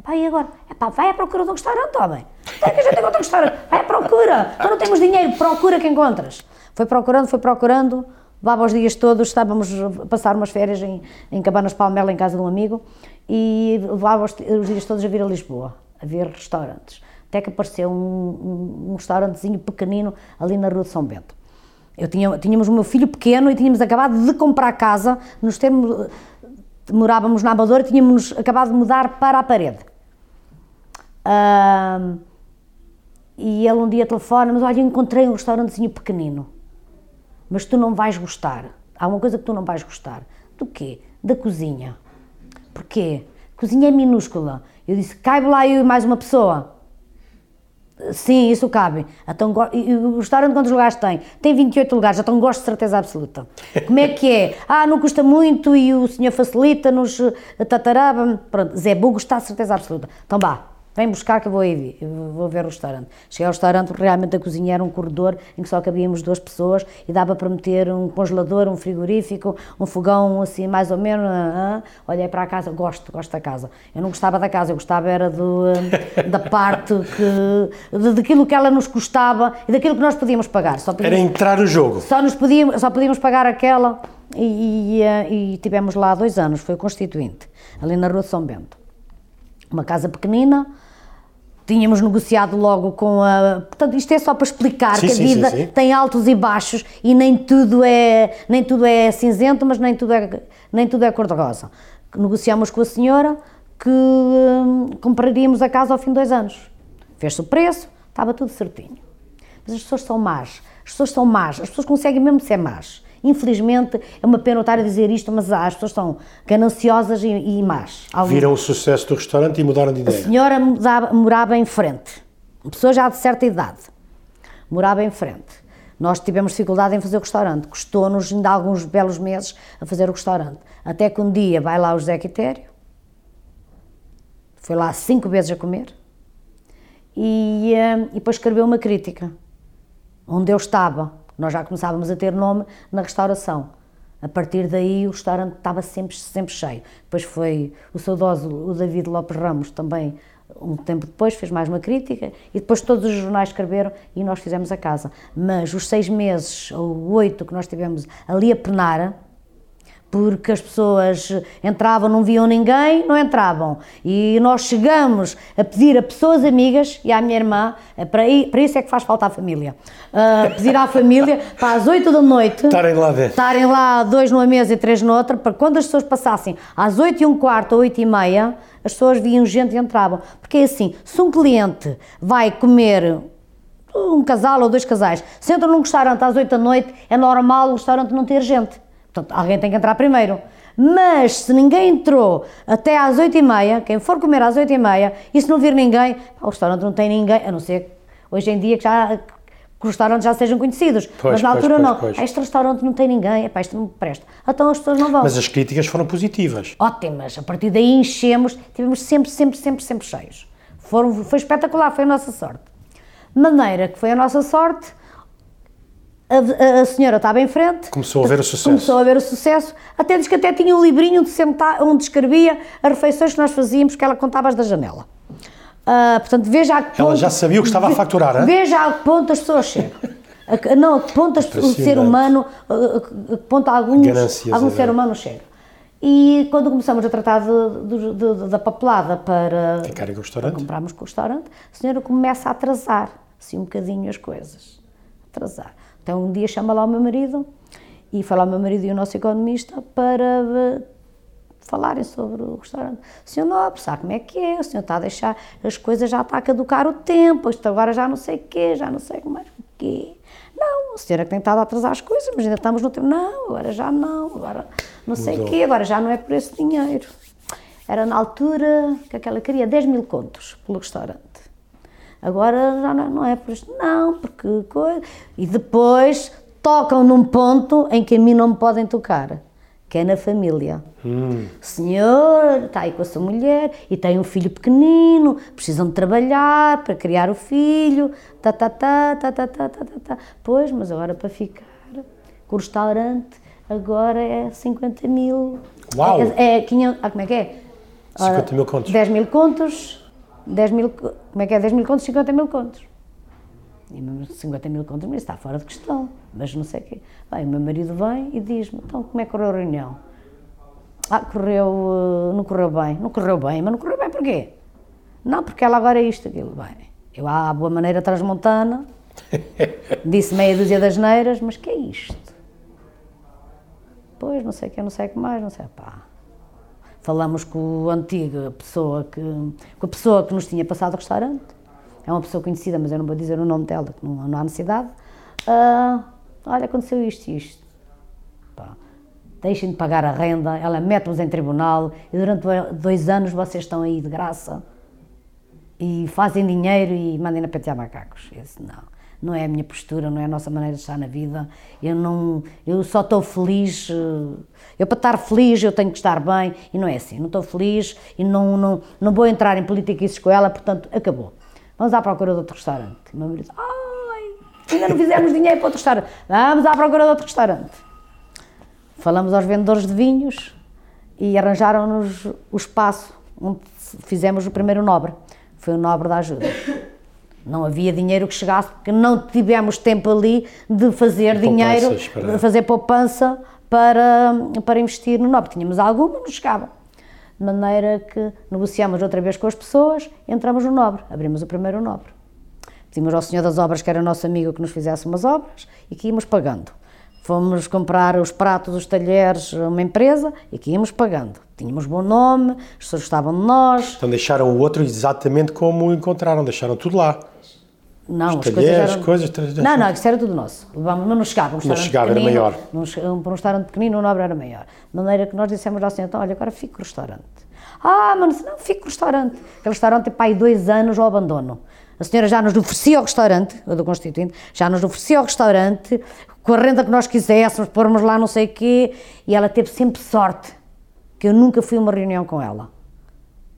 Epá, e agora? Epá, vai à procura de um restaurante, homem. Tem que a gente encontra um restaurante. Vai à procura. Nós não temos dinheiro, procura que encontras. Foi procurando. Levava os dias todos, estávamos a passar umas férias em Cabanas Palmela, em casa de um amigo, e levava os dias todos a vir a Lisboa, a ver restaurantes. Até que apareceu um restaurantezinho pequenino ali na Rua de São Bento. Tínhamos o meu filho pequeno e tínhamos acabado de comprar casa, morávamos na Abadoura, tínhamos acabado de mudar para a Parede. E ele um dia telefona: mas olha, encontrei um restaurantezinho pequenino, mas tu não vais gostar, há uma coisa que tu não vais gostar. Do quê? Da cozinha. Porquê? A cozinha é minúscula. Eu disse: cabe lá eu e mais uma pessoa? Sim, isso cabe. Então, o restaurante quantos lugares tem? Tem 28 lugares, então gosto de certeza absoluta. Como é que é? Não custa muito e o senhor facilita-nos, tataraba. Pronto, Zé Bugo está de certeza absoluta. Então vá, Vem buscar que eu vou aí, vou ver o restaurante. Cheguei ao restaurante, realmente a cozinha era um corredor em que só cabíamos 2 pessoas e dava para meter um congelador, um frigorífico, um fogão, assim, mais ou menos. Olhei para a casa, gosto da casa. Eu não gostava da casa, eu gostava era da parte daquilo que ela nos custava e daquilo que nós podíamos pagar. Era entrar no jogo. Só podíamos pagar aquela e tivemos lá 2 anos, foi o Constituinte, ali na Rua de São Bento. Uma casa pequenina. Tínhamos negociado logo com a... Portanto, isto é só para explicar que a vida tem altos e baixos e nem tudo é cinzento, mas nem tudo é cor-de-rosa. Negociámos com a senhora que compraríamos a casa ao fim de 2 anos. Fez-se o preço, estava tudo certinho. Mas as pessoas são más, as pessoas conseguem mesmo ser más. Infelizmente, é uma pena eu estar a dizer isto, mas as pessoas são gananciosas e más. Viram o sucesso do restaurante e mudaram de ideia. A senhora morava em frente, uma pessoa já de certa idade, morava em frente. Nós tivemos dificuldade em fazer o restaurante, custou-nos ainda alguns belos meses a fazer o restaurante. Até que um dia vai lá o José Quitério, foi lá 5 vezes a comer e depois escreveu uma crítica, onde eu estava. Nós já começávamos a ter nome na restauração. A partir daí o restaurante estava sempre cheio. Depois foi o saudoso o David Lopes Ramos também, um tempo depois, fez mais uma crítica e depois todos os jornais escreveram e nós fizemos a casa. Mas os 6 meses ou 8 que nós tivemos ali a penar, porque as pessoas entravam, não viam ninguém, não entravam. E nós chegamos a pedir a pessoas amigas e à minha irmã, para isso é que faz falta a família, pedir à família para às 8 da noite estarem lá 2 numa mesa e 3 noutra, para quando as pessoas passassem às 8h15 ou 8h30, as pessoas viam gente e entravam. Porque é assim, se um cliente vai comer... um casal ou 2 casais, se entram num restaurante às 8 da noite, é normal o restaurante não ter gente. Portanto, alguém tem que entrar primeiro, mas se ninguém entrou até às 8h30, quem for comer às 8h30 e se não vir ninguém, o restaurante não tem ninguém, a não ser hoje em dia que os restaurantes já sejam conhecidos, mas na altura não. Este restaurante não tem ninguém, isto não me presta. Então as pessoas não vão. Mas as críticas foram positivas. Ótimas, a partir daí enchemos, tivemos sempre cheios. Foi espetacular, foi a nossa sorte. De maneira que foi a nossa sorte. A senhora estava em frente, começou a ver o sucesso, até diz que até tinha um livrinho onde escrevia as refeições que nós fazíamos, que ela contava da janela. Portanto, veja a que ponto... Ela já sabia o que estava a facturar, hein? Veja a que ponto as pessoas chegam. A que ponto o ser humano, a que ponto algum ser humano chega. E quando começamos a tratar da papelada para... Ficarem com o restaurante. Para comprarmos com o restaurante, a senhora começa a atrasar, assim, um bocadinho as coisas. Atrasar. Então um dia chama lá o meu marido e fala ao meu marido e o nosso economista para falarem sobre o restaurante. O senhor Nobre, sabe como é que é? O senhor está a deixar as coisas, já está a caducar o tempo, isto agora já não sei o quê, já não sei mais o quê. Não, o senhor é que tem estado a atrasar as coisas, mas ainda estamos no tempo. Não, agora já não, agora não sei o quê, agora já não é por esse dinheiro. Era na altura que aquela queria 10 mil contos pelo restaurante. Agora já não é por isto, não, porque coisa... E depois tocam num ponto em que a mim não me podem tocar, que é na família. O senhor está aí com a sua mulher e tem um filho pequenino, precisam de trabalhar para criar o filho, Pois, mas agora para ficar com o restaurante, agora é 50 mil... Uau! É 500... como é que é? 50 mil contos. 10 mil contos... 10 mil, como é que é? 10 mil contos, 50 mil contos. E 50 mil contos, mas está fora de questão, mas não sei o quê. Bem, o meu marido vem e diz-me, então como é que correu a reunião? Não correu bem, mas não correu bem porquê? Não, porque ela agora é isto, aquilo. Bem, eu à boa maneira transmontana, disse meia dúzia de asneiras, mas que é isto? Pois, não sei o quê, não sei o que mais, não sei, pá. Falamos com o antigo, com a pessoa que nos tinha passado o restaurante, é uma pessoa conhecida, mas eu não vou dizer o nome dela, que não há necessidade. Olha, aconteceu isto e isto. Pá, deixem de pagar a renda, ela mete-nos em tribunal e durante 2 anos vocês estão aí de graça e fazem dinheiro e mandem a pentear macacos. Eu disse, não, não é a minha postura, não é a nossa maneira de estar na vida. Eu só estou feliz, eu para estar feliz eu tenho que estar bem, e não é assim, não estou feliz e não vou entrar em política e com ela, portanto, acabou. Vamos à procura de outro restaurante. E o meu marido diz, ai, ainda não fizemos dinheiro para outro restaurante. Vamos à procura de outro restaurante. Falamos aos vendedores de vinhos e arranjaram-nos o espaço onde fizemos o primeiro Nobre. Foi o Nobre da Ajuda. Não havia dinheiro que chegasse, porque não tivemos tempo ali de fazer dinheiro, de fazer poupança para investir no Nobre. Tínhamos alguma, não chegava. De maneira que negociámos outra vez com as pessoas, entramos no Nobre, abrimos o primeiro Nobre. Pedimos ao senhor das obras, que era nosso amigo, que nos fizesse umas obras e que íamos pagando. Fomos comprar os pratos, os talheres a uma empresa e que íamos pagando. Tínhamos bom nome, as pessoas gostavam de nós. Então deixaram o outro exatamente como o encontraram, deixaram tudo lá. Não, os talheres, coisas... Não, isso era tudo nosso. Não chegava, não chegava, era maior. Para um restaurante pequenino, o Nobre era maior. De maneira que nós dissemos ao senhor, então, olha, agora fico com o restaurante. Não, fico com o restaurante. Aquele restaurante tem para aí 2 anos ao abandono. A senhora já nos oferecia ao restaurante, o do Constituinte, já nos oferecia ao restaurante, com a renda que nós quiséssemos, pormos lá não sei o quê, e ela teve sempre sorte, que eu nunca fui a uma reunião com ela,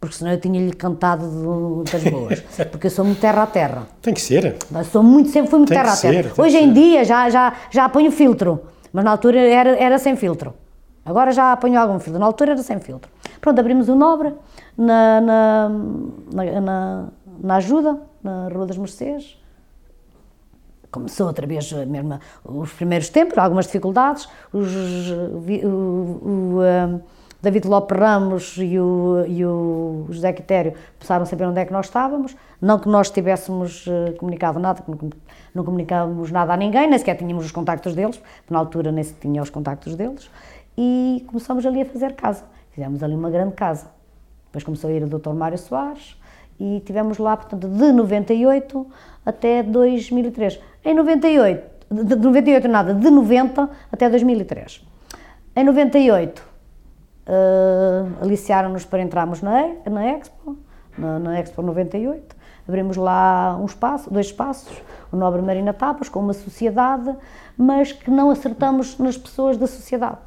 porque senão eu tinha-lhe cantado das boas, porque eu sou muito terra a terra. Tem que ser. Eu sou muito, sempre fui muito terra a terra. Hoje em dia já apanho filtro, mas na altura era sem filtro. Agora já apanho algum filtro, na altura era sem filtro. Pronto, abrimos o Nobre na Ajuda, na Rua das Mercês. Começou outra vez mesmo os primeiros tempos, algumas dificuldades. O David Lopes Ramos e o José Quitério começaram a saber onde é que nós estávamos. Não que nós tivéssemos comunicado nada, não comunicávamos nada a ninguém, nem sequer tínhamos os contactos deles, porque na altura nem se tinha os contactos deles. E começámos ali a fazer casa. Fizemos ali uma grande casa. Depois começou a ir o Dr. Mário Soares. E tivemos lá, portanto, de 98 até 2003. De 90 até 2003. Em 98, aliciaram-nos para entrarmos na Expo 98. Abrimos lá um espaço, 2 espaços, o Nobre Marina Tapas, com uma sociedade, mas que não acertamos nas pessoas da sociedade.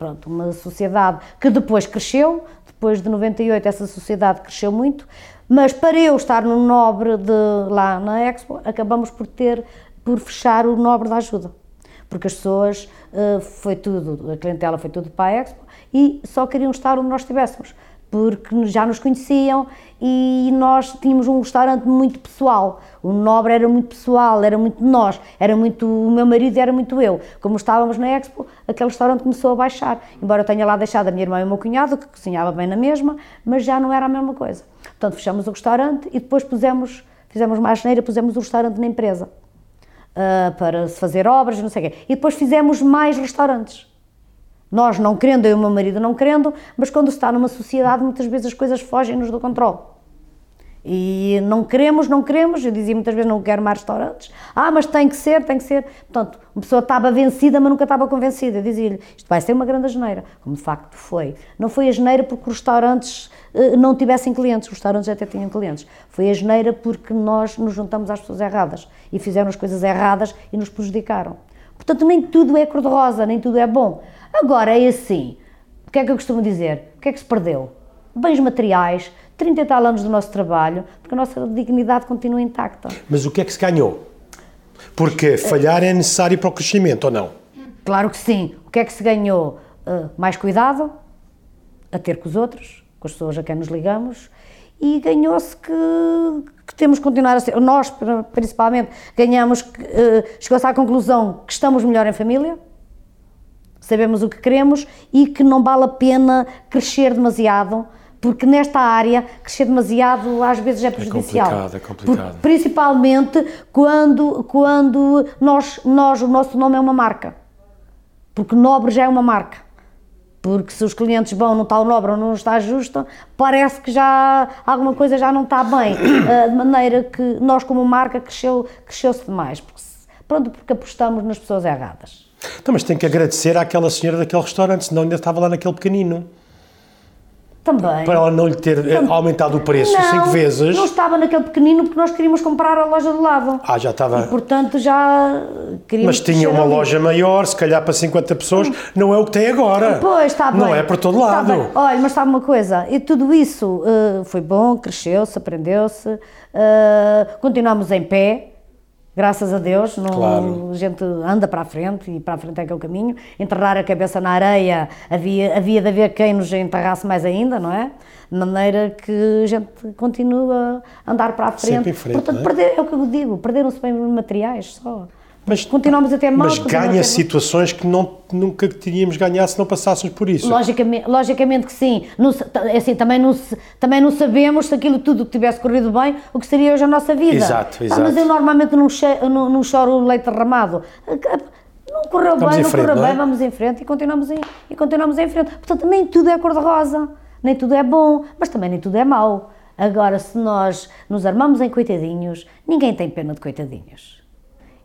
Pronto, uma sociedade que depois cresceu, depois de 98 essa sociedade cresceu muito, mas para eu estar no Nobre lá na Expo, acabamos por fechar o Nobre da Ajuda, porque as pessoas, a clientela foi tudo para a Expo e só queriam estar onde nós estivéssemos, porque já nos conheciam e nós tínhamos um restaurante muito pessoal, o Nobre era muito pessoal, era muito nós, era muito o meu marido e era muito eu. Como estávamos na Expo, aquele restaurante começou a baixar, embora eu tenha lá deixado a minha irmã e o meu cunhado, que cozinhava bem na mesma, mas já não era a mesma coisa. Portanto, fechamos o restaurante e depois fizemos mais geneira, pusemos o restaurante na empresa, para se fazer obras, não sei o quê, e depois fizemos mais restaurantes. Nós não querendo, eu e o meu marido não querendo, mas quando se está numa sociedade muitas vezes as coisas fogem-nos do controle. E não queremos, eu dizia muitas vezes não quero mais restaurantes. Mas tem que ser. Portanto, uma pessoa estava vencida, mas nunca estava convencida. Eu dizia-lhe, isto vai ser uma grande asneira, como de facto foi. Não foi asneira porque os restaurantes não tivessem clientes, os restaurantes até tinham clientes. Foi asneira porque nós nos juntamos às pessoas erradas e fizeram as coisas erradas e nos prejudicaram. Portanto, nem tudo é cor-de-rosa, nem tudo é bom. Agora é assim, o que é que eu costumo dizer? O que é que se perdeu? Bens materiais, 30 e tal anos do nosso trabalho, porque a nossa dignidade continua intacta. Mas o que é que se ganhou? Porque falhar é necessário para o crescimento, ou não? Claro que sim. O que é que se ganhou? Mais cuidado, a ter com os outros, com as pessoas a quem nos ligamos, e ganhou-se que temos que continuar a ser, nós principalmente, chegou-se à conclusão que estamos melhor em família, sabemos o que queremos e que não vale a pena crescer demasiado, porque nesta área crescer demasiado às vezes é prejudicial. É complicado. Porque, principalmente quando nós, o nosso nome é uma marca, porque Nobre já é uma marca. Porque se os clientes vão no tal Nobre ou não está justo, parece que já alguma coisa já não está bem, de maneira que nós como marca cresceu-se demais, porque apostamos nas pessoas erradas. Então, mas tenho que agradecer àquela senhora daquele restaurante, senão ainda estava lá naquele pequenino. Também. Para não lhe ter aumentado o preço 5 vezes. Não estava naquele pequenino porque nós queríamos comprar a loja de lado. Ah, já estava. E, portanto, já queríamos... Mas tinha uma loja maior, se calhar para 50 pessoas, não é o que tem agora. Pois, está bem. Não é para todo lado. Olha, mas sabe uma coisa, e tudo isso foi bom, cresceu-se, aprendeu-se, continuámos em pé. Graças a Deus, não, claro. A gente anda para a frente e para a frente é que é o caminho. Enterrar a cabeça na areia, havia de haver quem nos enterrasse mais ainda, não é? De maneira que a gente continua a andar para a frente. Sempre em frente. Portanto, é o que eu digo, perderam-se bem materiais só. Mas continuamos até mal. Mas ganha situações que nunca teríamos ganhado se não passássemos por isso. Logicamente que sim. Não, assim, também não sabemos se aquilo tudo que tivesse corrido bem, o que seria hoje a nossa vida. Exato, exato. Mas eu normalmente não choro o leite derramado. Não correu bem, não correu bem, vamos em frente e continuamos em frente. Portanto, nem tudo é cor-de-rosa, nem tudo é bom, mas também nem tudo é mau. Agora, se nós nos armamos em coitadinhos, ninguém tem pena de coitadinhos.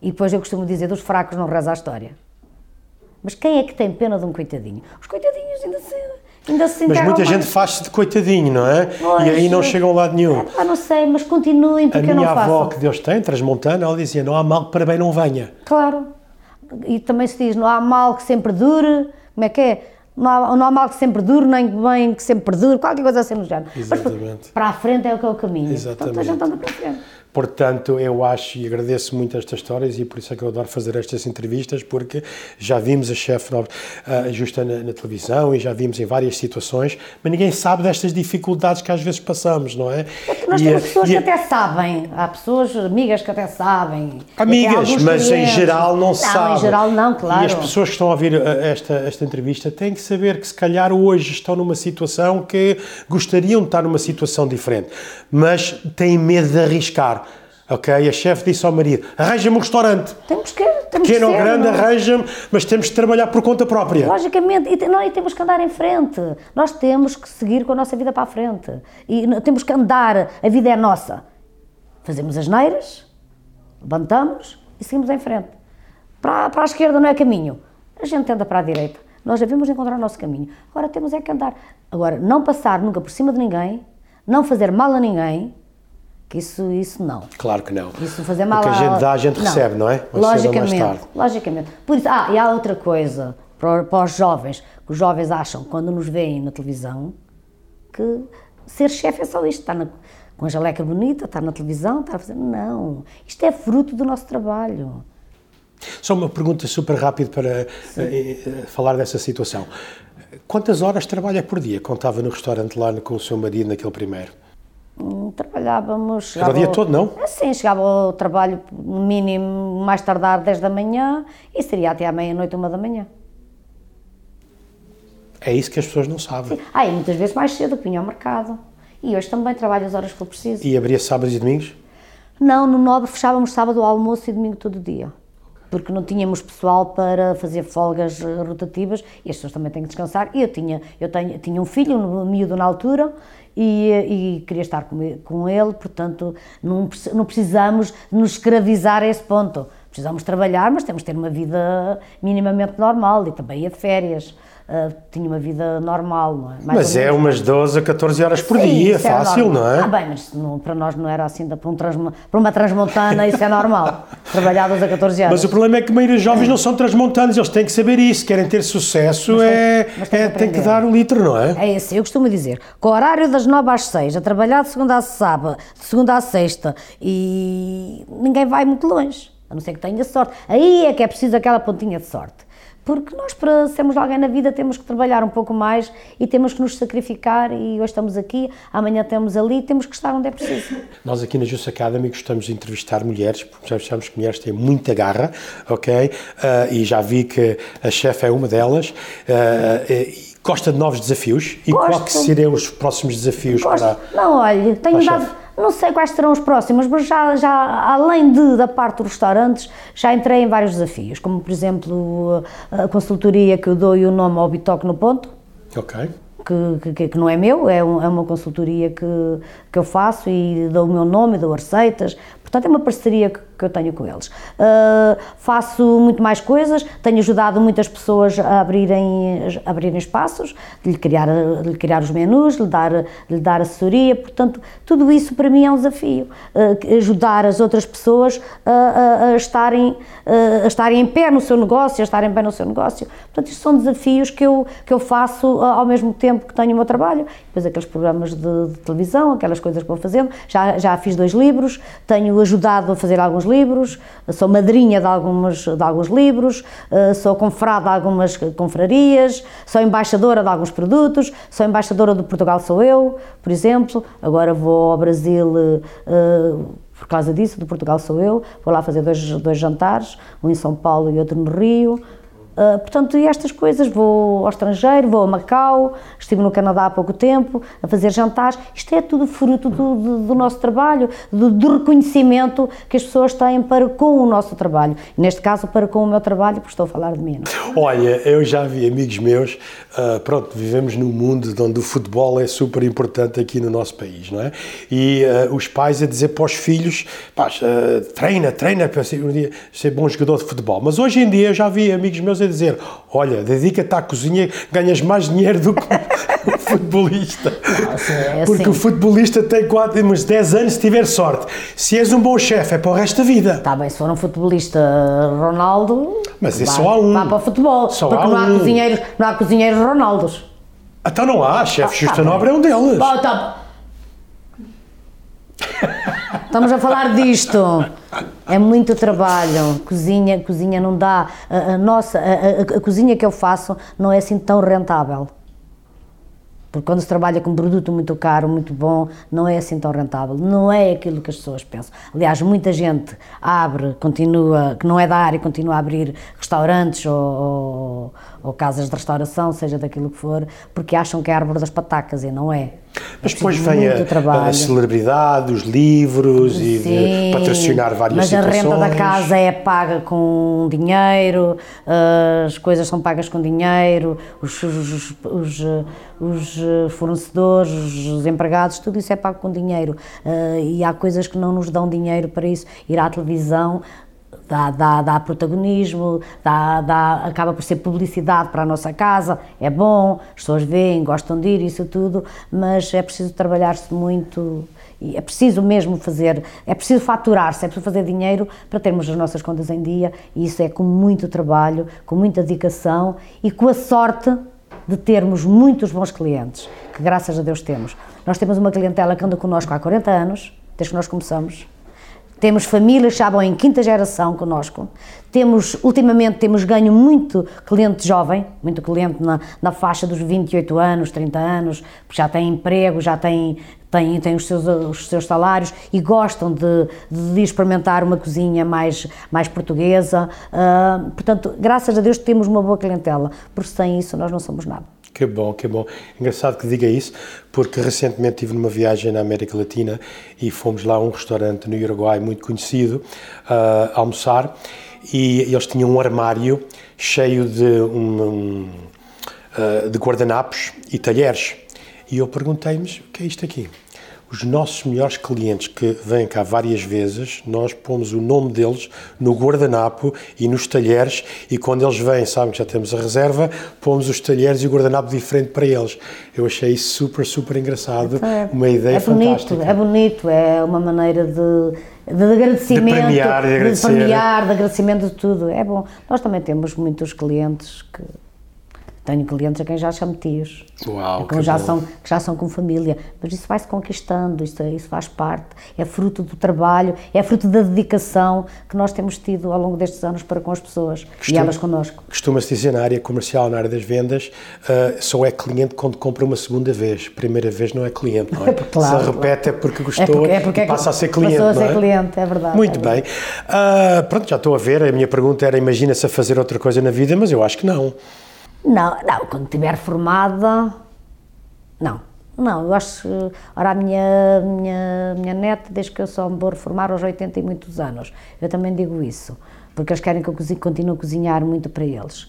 E depois eu costumo dizer, dos fracos não reza a história. Mas quem é que tem pena de um coitadinho? Os coitadinhos ainda se Mas muita gente faz-se de coitadinho, não é? Pois, e aí não chegam a lado nenhum. Ah, não sei, mas continuem, porque eu não faço. A minha avó, que Deus tem, transmontana, ela dizia, não há mal que para bem não venha. Claro. E também se diz, não há mal que sempre dure, como é que é? Não há mal que sempre dure, nem bem que sempre dure, qualquer coisa assim no género. Exatamente. Mas para a frente é o que é o caminho. Exatamente. Portanto, a gente anda para a frente. Portanto, eu acho e agradeço muito estas histórias e por isso é que eu adoro fazer estas entrevistas, porque já vimos a chefe Nobre Justa na televisão e já vimos em várias situações, mas ninguém sabe destas dificuldades que às vezes passamos, não é? Nós temos pessoas que até sabem, há pessoas, amigas que até sabem. Amigas, mas clientes, em geral não sabem. Não, em geral não, claro. E as pessoas que estão a ouvir esta entrevista têm que saber que se calhar hoje estão numa situação que gostariam de estar numa situação diferente, mas têm medo de arriscar. Ok, a chefe disse ao marido, arranja-me um restaurante, pequeno ou grande, arranja-me, mas temos de trabalhar por conta própria. Logicamente, e temos que andar em frente, nós temos que seguir com a nossa vida para a frente, e temos que andar, a vida é nossa, fazemos as neiras, levantamos e seguimos em frente, para a esquerda não é caminho, a gente anda para a direita, nós devemos encontrar o nosso caminho, agora temos é que andar, agora não passar nunca por cima de ninguém, não fazer mal a ninguém, que isso não. Claro que não. Isso fazer mal. O que a gente dá, a gente recebe, não é? Logicamente. Por isso, e há outra coisa para os jovens, que os jovens acham, quando nos veem na televisão, que ser chefe é só isto, estar com a jaleca bonita, estar na televisão, estar a fazer... Não, isto é fruto do nosso trabalho. Só uma pergunta super rápida para falar dessa situação. Quantas horas trabalha por dia, quando estava no restaurante lá com o seu marido naquele primeiro? Trabalhávamos... Era o dia todo, não? Sim, chegava ao trabalho mínimo, mais tardar 10 da manhã e seria até à meia-noite, 1 da manhã. É isso que as pessoas não sabem. Sim. E muitas vezes mais cedo, que vinha ao mercado. E hoje também trabalho as horas que for preciso. E abria sábados e domingos? Não, no Nobre fechávamos sábado ao almoço e domingo todo dia. Porque não tínhamos pessoal para fazer folgas rotativas e as pessoas também têm que descansar. E eu tinha um filho, um miúdo na altura, e queria estar com ele, portanto não precisamos nos escravizar a esse ponto. Precisamos trabalhar, mas temos de ter uma vida minimamente normal e também ia de férias. Tinha uma vida normal, não é? Mas é umas 12 a 14 horas por dia, é fácil, não é? Bem, mas para nós não era assim, para uma transmontana isso é normal, trabalhar 12 a 14 horas. Mas o problema é que a maioria dos jovens não são transmontanos, eles têm que saber isso, querem ter sucesso, tem que dar o litro, não é? É assim, eu costumo dizer, com o horário das 9 às 6, a trabalhar de segunda a sábado, de segunda à sexta, e ninguém vai muito longe, a não ser que tenha sorte, aí é que é preciso aquela pontinha de sorte. Porque nós, para sermos alguém na vida, temos que trabalhar um pouco mais e temos que nos sacrificar e hoje estamos aqui, amanhã estamos ali, temos que estar onde é preciso. Nós aqui na Just Academy gostamos de entrevistar mulheres, porque já achamos que mulheres têm muita garra, ok? E já vi que a chefe é uma delas. Gosta de novos desafios? E qual que seriam os próximos desafios para... Não, olha, tenho dado... Não sei quais serão os próximos, mas já além da parte dos restaurantes, já entrei em vários desafios, como por exemplo a consultoria que eu dou e o nome ao Bitoque no Ponto, okay. que não é meu, é uma consultoria que eu faço e dou o meu nome, dou receitas, Portanto, é uma parceria que eu tenho com eles. Faço muito mais coisas, tenho ajudado muitas pessoas a abrirem espaços, de lhe criar os menus, de lhe dar assessoria, portanto, tudo isso para mim é um desafio. Ajudar as outras pessoas a estarem em pé no seu negócio, Portanto, isto são desafios que eu faço ao mesmo tempo que tenho o meu trabalho. Depois aqueles programas de televisão, aquelas coisas que vou fazendo, já fiz 2 livros, tenho ajudado a fazer alguns livros, sou madrinha de alguns livros, sou confrade de algumas confrarias, sou embaixadora de alguns produtos, sou embaixadora do Portugal Sou Eu, por exemplo, agora vou ao Brasil por causa disso, do Portugal Sou Eu, vou lá fazer dois jantares, um em São Paulo e outro no Rio. Portanto, e estas coisas, vou ao estrangeiro, vou a Macau, estive no Canadá há pouco tempo, a fazer jantares, isto é tudo fruto do nosso trabalho, do reconhecimento que as pessoas têm para com o nosso trabalho, neste caso para com o meu trabalho, porque estou a falar de mim. Não? Olha, eu já vi amigos meus, pronto, vivemos num mundo onde o futebol é super importante aqui no nosso país, não é? E os pais a dizer para os filhos, pá, treina para ser bom jogador de futebol, mas hoje em dia eu já vi amigos meus a dizer, olha, dedica-te à cozinha, ganhas mais dinheiro do que o futebolista. Nossa, é porque assim. O futebolista tem uns 10 anos se tiver sorte. Se és um bom chefe, é para o resto da vida. Está bem, se for um futebolista Ronaldo, mas é só há um. Vá para o futebol, só porque não há cozinheiros Ronaldos. Então não há, chefe Justa Nobre é um deles. Bom, tá. Estamos a falar disto. É muito trabalho, cozinha não dá, a cozinha que eu faço não é assim tão rentável, porque quando se trabalha com um produto muito caro, muito bom, não é assim tão rentável, não é aquilo que as pessoas pensam. Aliás, muita gente que não é da área, continua a abrir restaurantes ou casas de restauração, seja daquilo que for, porque acham que é a árvore das patacas e não é. Mas depois vem a celebridade, os livros, sim, e de patrocinar várias situações. Mas a renda da casa é paga com dinheiro, as coisas são pagas com dinheiro, os fornecedores, os empregados, tudo isso é pago com dinheiro. E há coisas que não nos dão dinheiro para isso. Ir à televisão dá protagonismo, acaba por ser publicidade para a nossa casa, é bom, as pessoas veem, gostam de ir, isso tudo, mas é preciso trabalhar-se muito, é preciso mesmo fazer, é preciso faturar-se, é preciso fazer dinheiro para termos as nossas contas em dia, e isso é com muito trabalho, com muita dedicação e com a sorte de termos muitos bons clientes, que graças a Deus temos. Nós temos uma clientela que anda connosco há 40 anos, desde que nós começamos. Temos famílias que já vão em 5ª geração connosco, ultimamente temos ganho muito cliente jovem, muito cliente na faixa dos 28 anos, 30 anos, que já têm emprego, já têm os seus salários e gostam de experimentar uma cozinha mais portuguesa, portanto, graças a Deus temos uma boa clientela, porque sem isso nós não somos nada. Que bom, que bom. Engraçado que diga isso, porque recentemente estive numa viagem na América Latina e fomos lá a um restaurante no Uruguai muito conhecido, almoçar, e eles tinham um armário cheio de guardanapos e talheres. E eu perguntei-me, o que é isto aqui? Os nossos melhores clientes que vêm cá várias vezes, nós pomos o nome deles no guardanapo e nos talheres, e quando eles vêm, sabem que já temos a reserva, pomos os talheres e o guardanapo diferente para eles. Eu achei isso super, super engraçado, uma ideia fantástica. É bonito, é uma maneira de agradecimento, de premiar, de agradecimento de tudo, é bom. Nós também temos muitos clientes que... Tenho clientes a quem já chamo tios, uau, que já são com família, mas isso vai-se conquistando, isso faz parte, é fruto do trabalho, é fruto da dedicação que nós temos tido ao longo destes anos para com as pessoas e elas connosco. Costuma-se dizer na área comercial, na área das vendas, só é cliente quando compra uma segunda vez, primeira vez não é cliente, não é? Claro, se repete é porque gostou, é porque passa a ser cliente, não é? Passou a ser cliente, é verdade. Muito bem. Pronto, já estou a ver, a minha pergunta era, imagina-se a fazer outra coisa na vida, mas eu acho que não. Não, quando estiver formada, não, eu acho, ora, a minha neta, desde que eu só me vou reformar aos 80 e muitos anos, eu também digo isso, porque eles querem que eu continue a cozinhar muito para eles,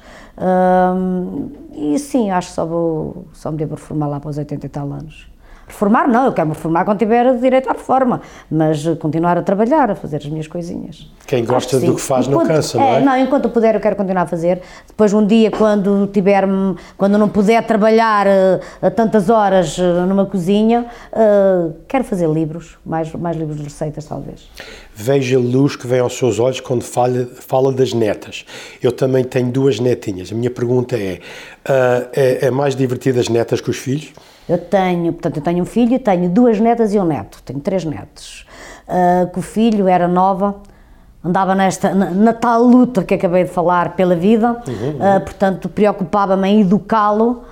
e sim, acho que só me devo reformar lá para os 80 e tal anos. Reformar não, eu quero me reformar quando tiver direito à reforma, mas continuar a trabalhar, a fazer as minhas coisinhas. Quem gosta do que faz não cansa, não é? Não, enquanto eu puder eu quero continuar a fazer, depois um dia quando tiver, quando não puder trabalhar a tantas horas numa cozinha, quero fazer livros, mais livros de receitas talvez. Veja a luz que vem aos seus olhos quando fala das netas. Eu também tenho duas netinhas, a minha pergunta é, é mais divertida as netas que os filhos? Eu tenho um filho, tenho duas netas e um neto, tenho três netos, que o filho era nova, andava na tal luta que acabei de falar pela vida, portanto preocupava-me em educá-lo,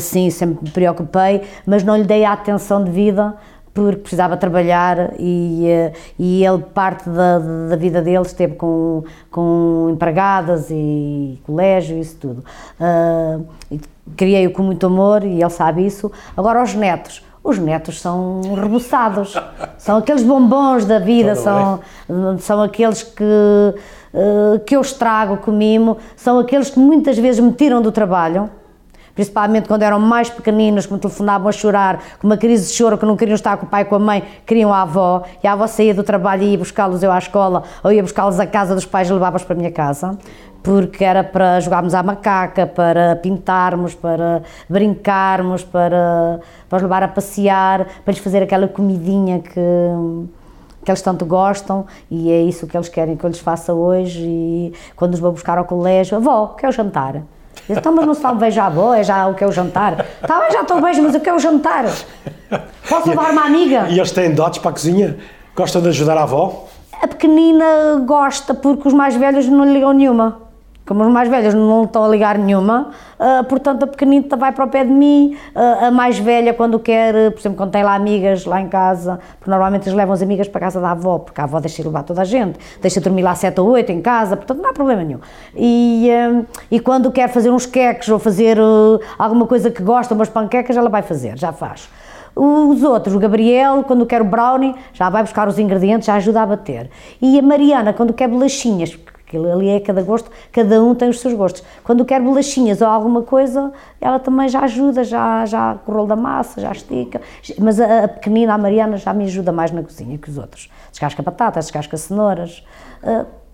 sim, sempre me preocupei, mas não lhe dei a atenção devida porque precisava trabalhar e ele parte da vida dele esteve com empregadas e colégio, isso tudo. Criei-o com muito amor e ele sabe isso. Agora os netos são reboçados, são aqueles bombons da vida, são aqueles que eu estrago, que mimo, são aqueles que muitas vezes me tiram do trabalho, principalmente quando eram mais pequeninos, que me telefonavam a chorar, com uma crise de choro, que não queriam estar com o pai e com a mãe, queriam a avó, e a avó saía do trabalho e ia buscá-los eu à escola, ou ia buscá-los à casa dos pais e levava-os para a minha casa, porque era para jogarmos à macaca, para pintarmos, para brincarmos, para os levar a passear, para lhes fazer aquela comidinha que eles tanto gostam, e é isso que eles querem que eu lhes faça hoje, e quando os vou buscar ao colégio, avó, quer o jantar? Então, mas não se sabe, veja a avó, é já o que é o jantar. Tá bem, já estou bem, mas o que é o jantar? Posso levar uma amiga? E eles têm dotes para a cozinha? Gostam de ajudar a avó? A pequenina gosta, porque os mais velhos não lhe ligam nenhuma. Como os mais velhos não estão a ligar nenhuma, portanto a pequenita vai para o pé de mim, a mais velha quando quer, por exemplo, quando tem lá amigas lá em casa, porque normalmente eles levam as amigas para a casa da avó, porque a avó deixa levar toda a gente, deixa dormir lá 7 ou 8 em casa, portanto não há problema nenhum. E quando quer fazer uns queques ou fazer alguma coisa que gosta, umas panquecas, ela vai fazer, já faz. Os outros, o Gabriel, quando quer o brownie, já vai buscar os ingredientes, já ajuda a bater. E a Mariana, quando quer bolachinhas, ali é cada gosto, cada um tem os seus gostos. Quando quer bolachinhas ou alguma coisa, ela também já ajuda, já com o rolo da massa, já estica, mas a pequenina, a Mariana, já me ajuda mais na cozinha que os outros. Descasca batatas, descasca cenouras,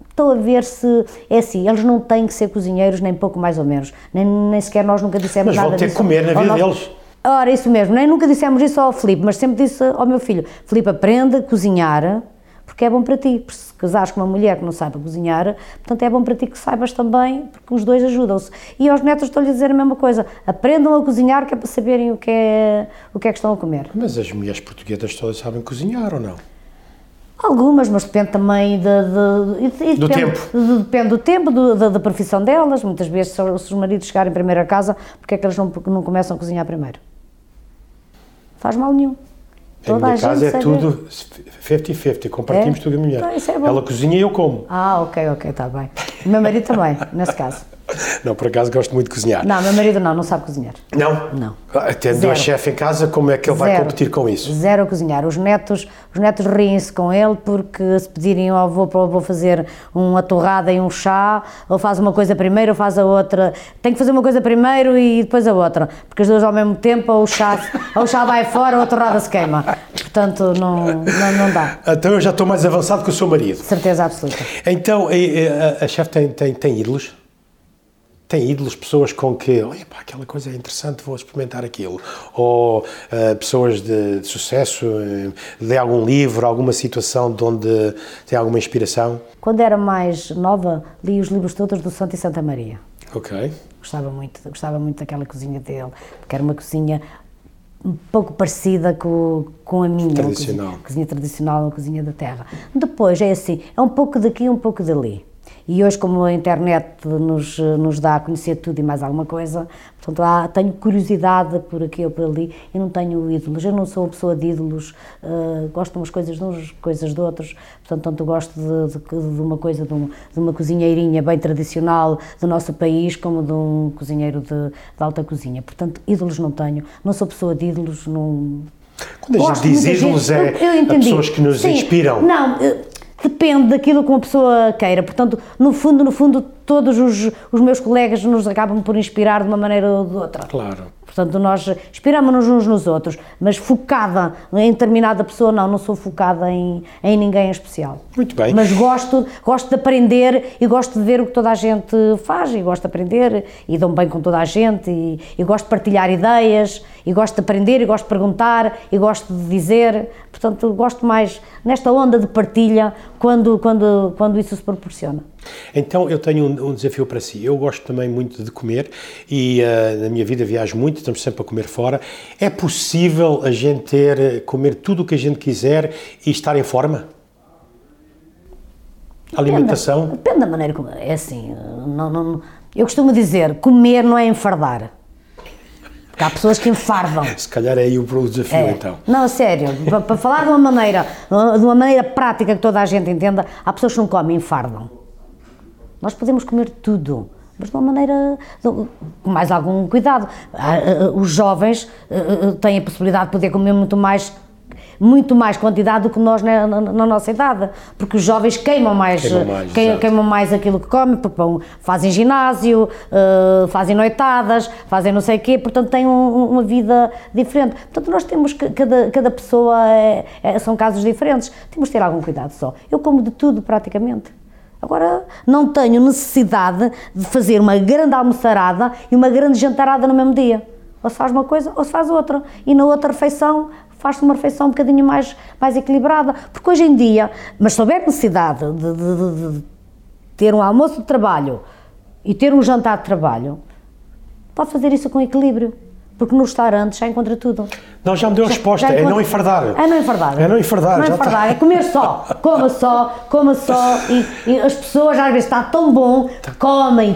estou a ver se, é assim, eles não têm que ser cozinheiros, nem pouco mais ou menos, nem sequer nós nunca dissemos nada disso. Mas vão ter que comer na vida deles. Ora, isso mesmo, nem nunca dissemos isso ao Filipe, mas sempre disse ao meu filho, Filipe, aprende a cozinhar, porque é bom para ti, porque se casares com uma mulher que não saiba cozinhar, portanto é bom para ti que saibas também, porque os dois ajudam-se. E aos netos estou-lhe a dizer a mesma coisa, aprendam a cozinhar que é para saberem o que é que estão a comer. Mas as mulheres portuguesas todas sabem cozinhar ou não? Algumas, mas depende também do tempo. Depende do tempo, da profissão delas, muitas vezes se os maridos chegarem primeiro a casa, porque é que eles não começam a cozinhar primeiro? Faz mal nenhum. Em minha casa é tudo 50-50, compartimos tudo a mulher. Então, ela cozinha e eu como. Ah, ok, está bem. O meu marido também, nesse caso. Não, por acaso gosto muito de cozinhar. Não, meu marido não sabe cozinhar. Não? Não. Tendo a chefe em casa, como é que ele vai competir com isso? Zero a cozinhar. Os netos riem-se com ele porque se pedirem ao avô para o avô fazer uma torrada e um chá, ou faz uma coisa primeiro ou faz a outra. Tem que fazer uma coisa primeiro e depois a outra, porque as duas ao mesmo tempo ou o chá vai fora ou a torrada se queima. Portanto, não dá. Então eu já estou mais avançado que o seu marido. Certeza absoluta. Então, a chefe tem ídolos? Tem ídolos, pessoas com que, olha pá, aquela coisa é interessante, vou experimentar aquilo, ou pessoas de sucesso, lê algum livro, alguma situação de onde tem alguma inspiração? Quando era mais nova, li os livros todos do Santo e Santa Maria. Ok. Gostava muito daquela cozinha dele, porque era uma cozinha um pouco parecida com a minha. Tradicional. Cozinha tradicional, a cozinha da terra. Depois, é assim, é um pouco daqui, um pouco dali. E hoje, como a internet nos dá a conhecer tudo e mais alguma coisa, portanto, tenho curiosidade por aqui ou por ali, eu não tenho ídolos, eu não sou uma pessoa de ídolos, gosto de umas coisas de uns, coisas de outros, portanto, tanto gosto de uma coisa, de uma cozinheirinha bem tradicional do nosso país, como de um cozinheiro de alta cozinha, portanto, ídolos não tenho, não sou pessoa de ídolos, não... Quando a gente diz ídolos, é pessoas que nos inspiram. Não, depende daquilo que uma pessoa queira, portanto, no fundo, todos os meus colegas nos acabam por inspirar de uma maneira ou de outra. Claro. Portanto, nós inspiramos-nos uns nos outros, mas focada em determinada pessoa, não, não sou focada em ninguém em especial. Muito bem. Mas gosto de aprender e gosto de ver o que toda a gente faz e gosto de aprender e dou-me bem com toda a gente e gosto de partilhar ideias e gosto de aprender e gosto de perguntar e gosto de dizer, portanto, gosto mais nesta onda de partilha quando isso se proporciona. Então, eu tenho um desafio para si. Eu gosto também muito de comer e na minha vida viajo muito, estamos sempre a comer fora. É possível a gente comer tudo o que a gente quiser e estar em forma? Alimentação? Depende da maneira como... É assim, não, eu costumo dizer, comer não é enfardar. Porque há pessoas que enfardam. Se calhar é aí o desafio, então. Não, sério, para falar de uma maneira prática que toda a gente entenda, há pessoas que não comem, enfardam. Nós podemos comer tudo, mas de uma maneira, com mais algum cuidado. Os jovens têm a possibilidade de poder comer muito mais quantidade do que nós na nossa idade, porque os jovens queimam mais aquilo que comem, porque fazem ginásio, fazem noitadas, fazem não sei o quê, portanto têm uma vida diferente. Portanto nós temos que, cada pessoa são casos diferentes, temos de ter algum cuidado só. Eu como de tudo praticamente. Agora, não tenho necessidade de fazer uma grande almoçarada e uma grande jantarada no mesmo dia. Ou se faz uma coisa, ou se faz outra. E na outra refeição, faz-se uma refeição um bocadinho mais equilibrada. Porque hoje em dia, mas se houver necessidade de ter um almoço de trabalho e ter um jantar de trabalho, pode fazer isso com equilíbrio. Porque no restaurante já encontra tudo. Não, já me deu a resposta, é não enfardar. É não enfardar. É não enfardar, é comer só, coma só, e as pessoas às vezes está tão bom, comem,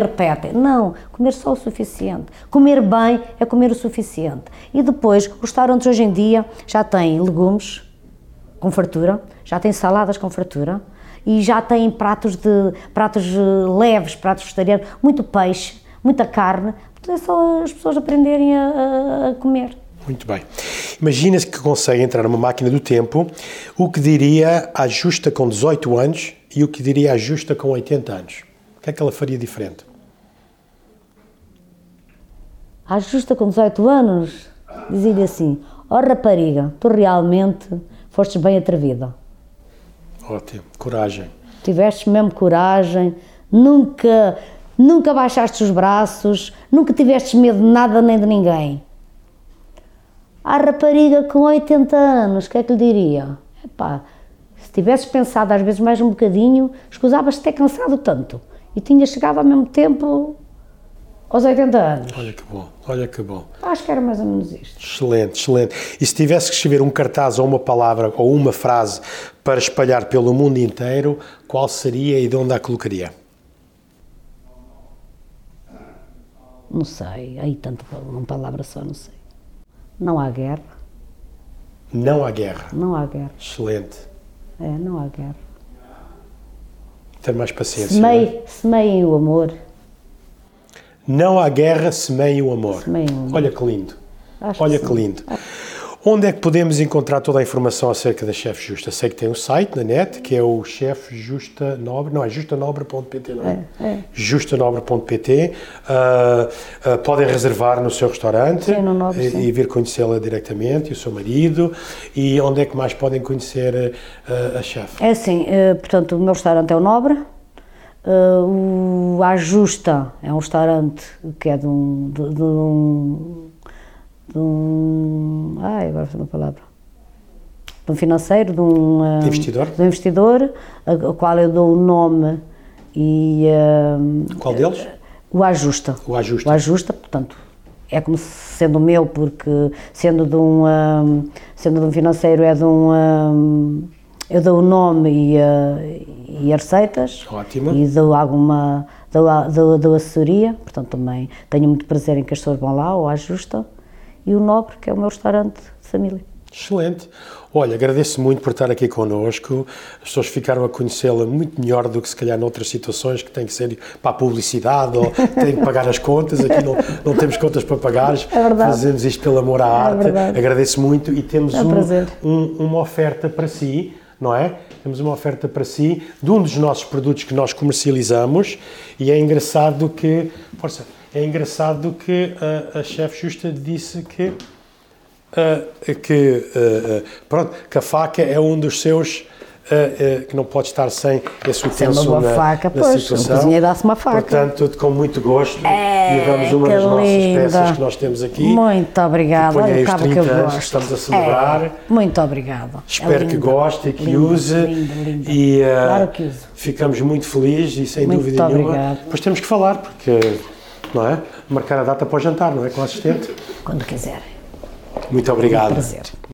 repetem. Não, comer só o suficiente. Comer bem é comer o suficiente. E depois, os restaurantes hoje em dia já têm legumes com fartura, já têm saladas com fartura, e já têm pratos leves, pratos vegetarianos, muito peixe, muita carne. É só as pessoas aprenderem a comer. Muito bem. Imagina-se que consegue entrar numa máquina do tempo, o que diria à Justa com 18 anos e o que diria à Justa com 80 anos? O que é que ela faria diferente? À Justa com 18 anos, dizia-lhe assim, rapariga, tu realmente fostes bem atrevida. Ótimo, coragem. Tiveste mesmo coragem, nunca baixaste os braços, nunca tiveste medo de nada nem de ninguém. À rapariga com 80 anos, o que é que lhe diria? Epá, se tivesses pensado às vezes mais um bocadinho, escusavas-te ter cansado tanto e tinhas chegado ao mesmo tempo aos 80 anos. Olha que bom, olha que bom. Acho que era mais ou menos isto. Excelente, excelente. E se tivesse que escrever um cartaz ou uma palavra ou uma frase para espalhar pelo mundo inteiro, qual seria e de onde a colocaria? Não sei, aí tanto uma palavra só, não sei. Não há guerra. Não há guerra. Não há guerra. Excelente. É, não há guerra. Ter mais paciência. Semeiem o amor. Não há guerra, semeiem o amor. Olha que lindo. Olha que lindo. Onde é que podemos encontrar toda a informação acerca da Chef Justa? Sei que tem um site na net, que é o Chef Justa Nobre, não é justanobre.pt, não é? É. Justanobre.pt, podem reservar no seu restaurante no Nobre, e vir conhecê-la diretamente, e o seu marido, e onde é que mais podem conhecer a Chef? É assim, portanto, o meu restaurante é o Nobre, a Justa é um restaurante que é de um financeiro, de um investidor, ao qual eu dou o nome e... Qual deles? O Ajusta. O Ajusta, portanto, é como sendo o meu, porque sendo de um financeiro é de um... eu dou o nome e as receitas. Ótimo. E dou dou assessoria, portanto também tenho muito prazer em que as pessoas vão lá, ao Ajusta. E o Nobre, que é o meu restaurante de família. Excelente. Olha, agradeço muito por estar aqui connosco. As pessoas ficaram a conhecê-la muito melhor do que se calhar noutras situações que têm que ser para a publicidade ou têm que pagar as contas. Aqui não temos contas para pagar. É verdade. Fazemos isto pelo amor à arte. Verdade. Agradeço muito e temos uma oferta para si. não é? Temos uma oferta para si de um dos nossos produtos que nós comercializamos e é engraçado que, a chefe Justa disse que a faca é um dos seus, que não pode estar sem esse utensílio na situação. O cozinheiro dá-se uma faca. Portanto, com muito gosto, levamos uma das nossas peças que nós temos aqui. Muito obrigada. Acompanhei os 30 anos que estamos a celebrar. Muito obrigada. Espero que goste e que use. Lindo. E, claro que uso. Ficamos muito felizes e sem dúvida nenhuma. Pois temos que falar, porque, não é? Marcar a data para o jantar, não é? Com o assistente. Quando quiserem. Muito obrigado. É um prazer.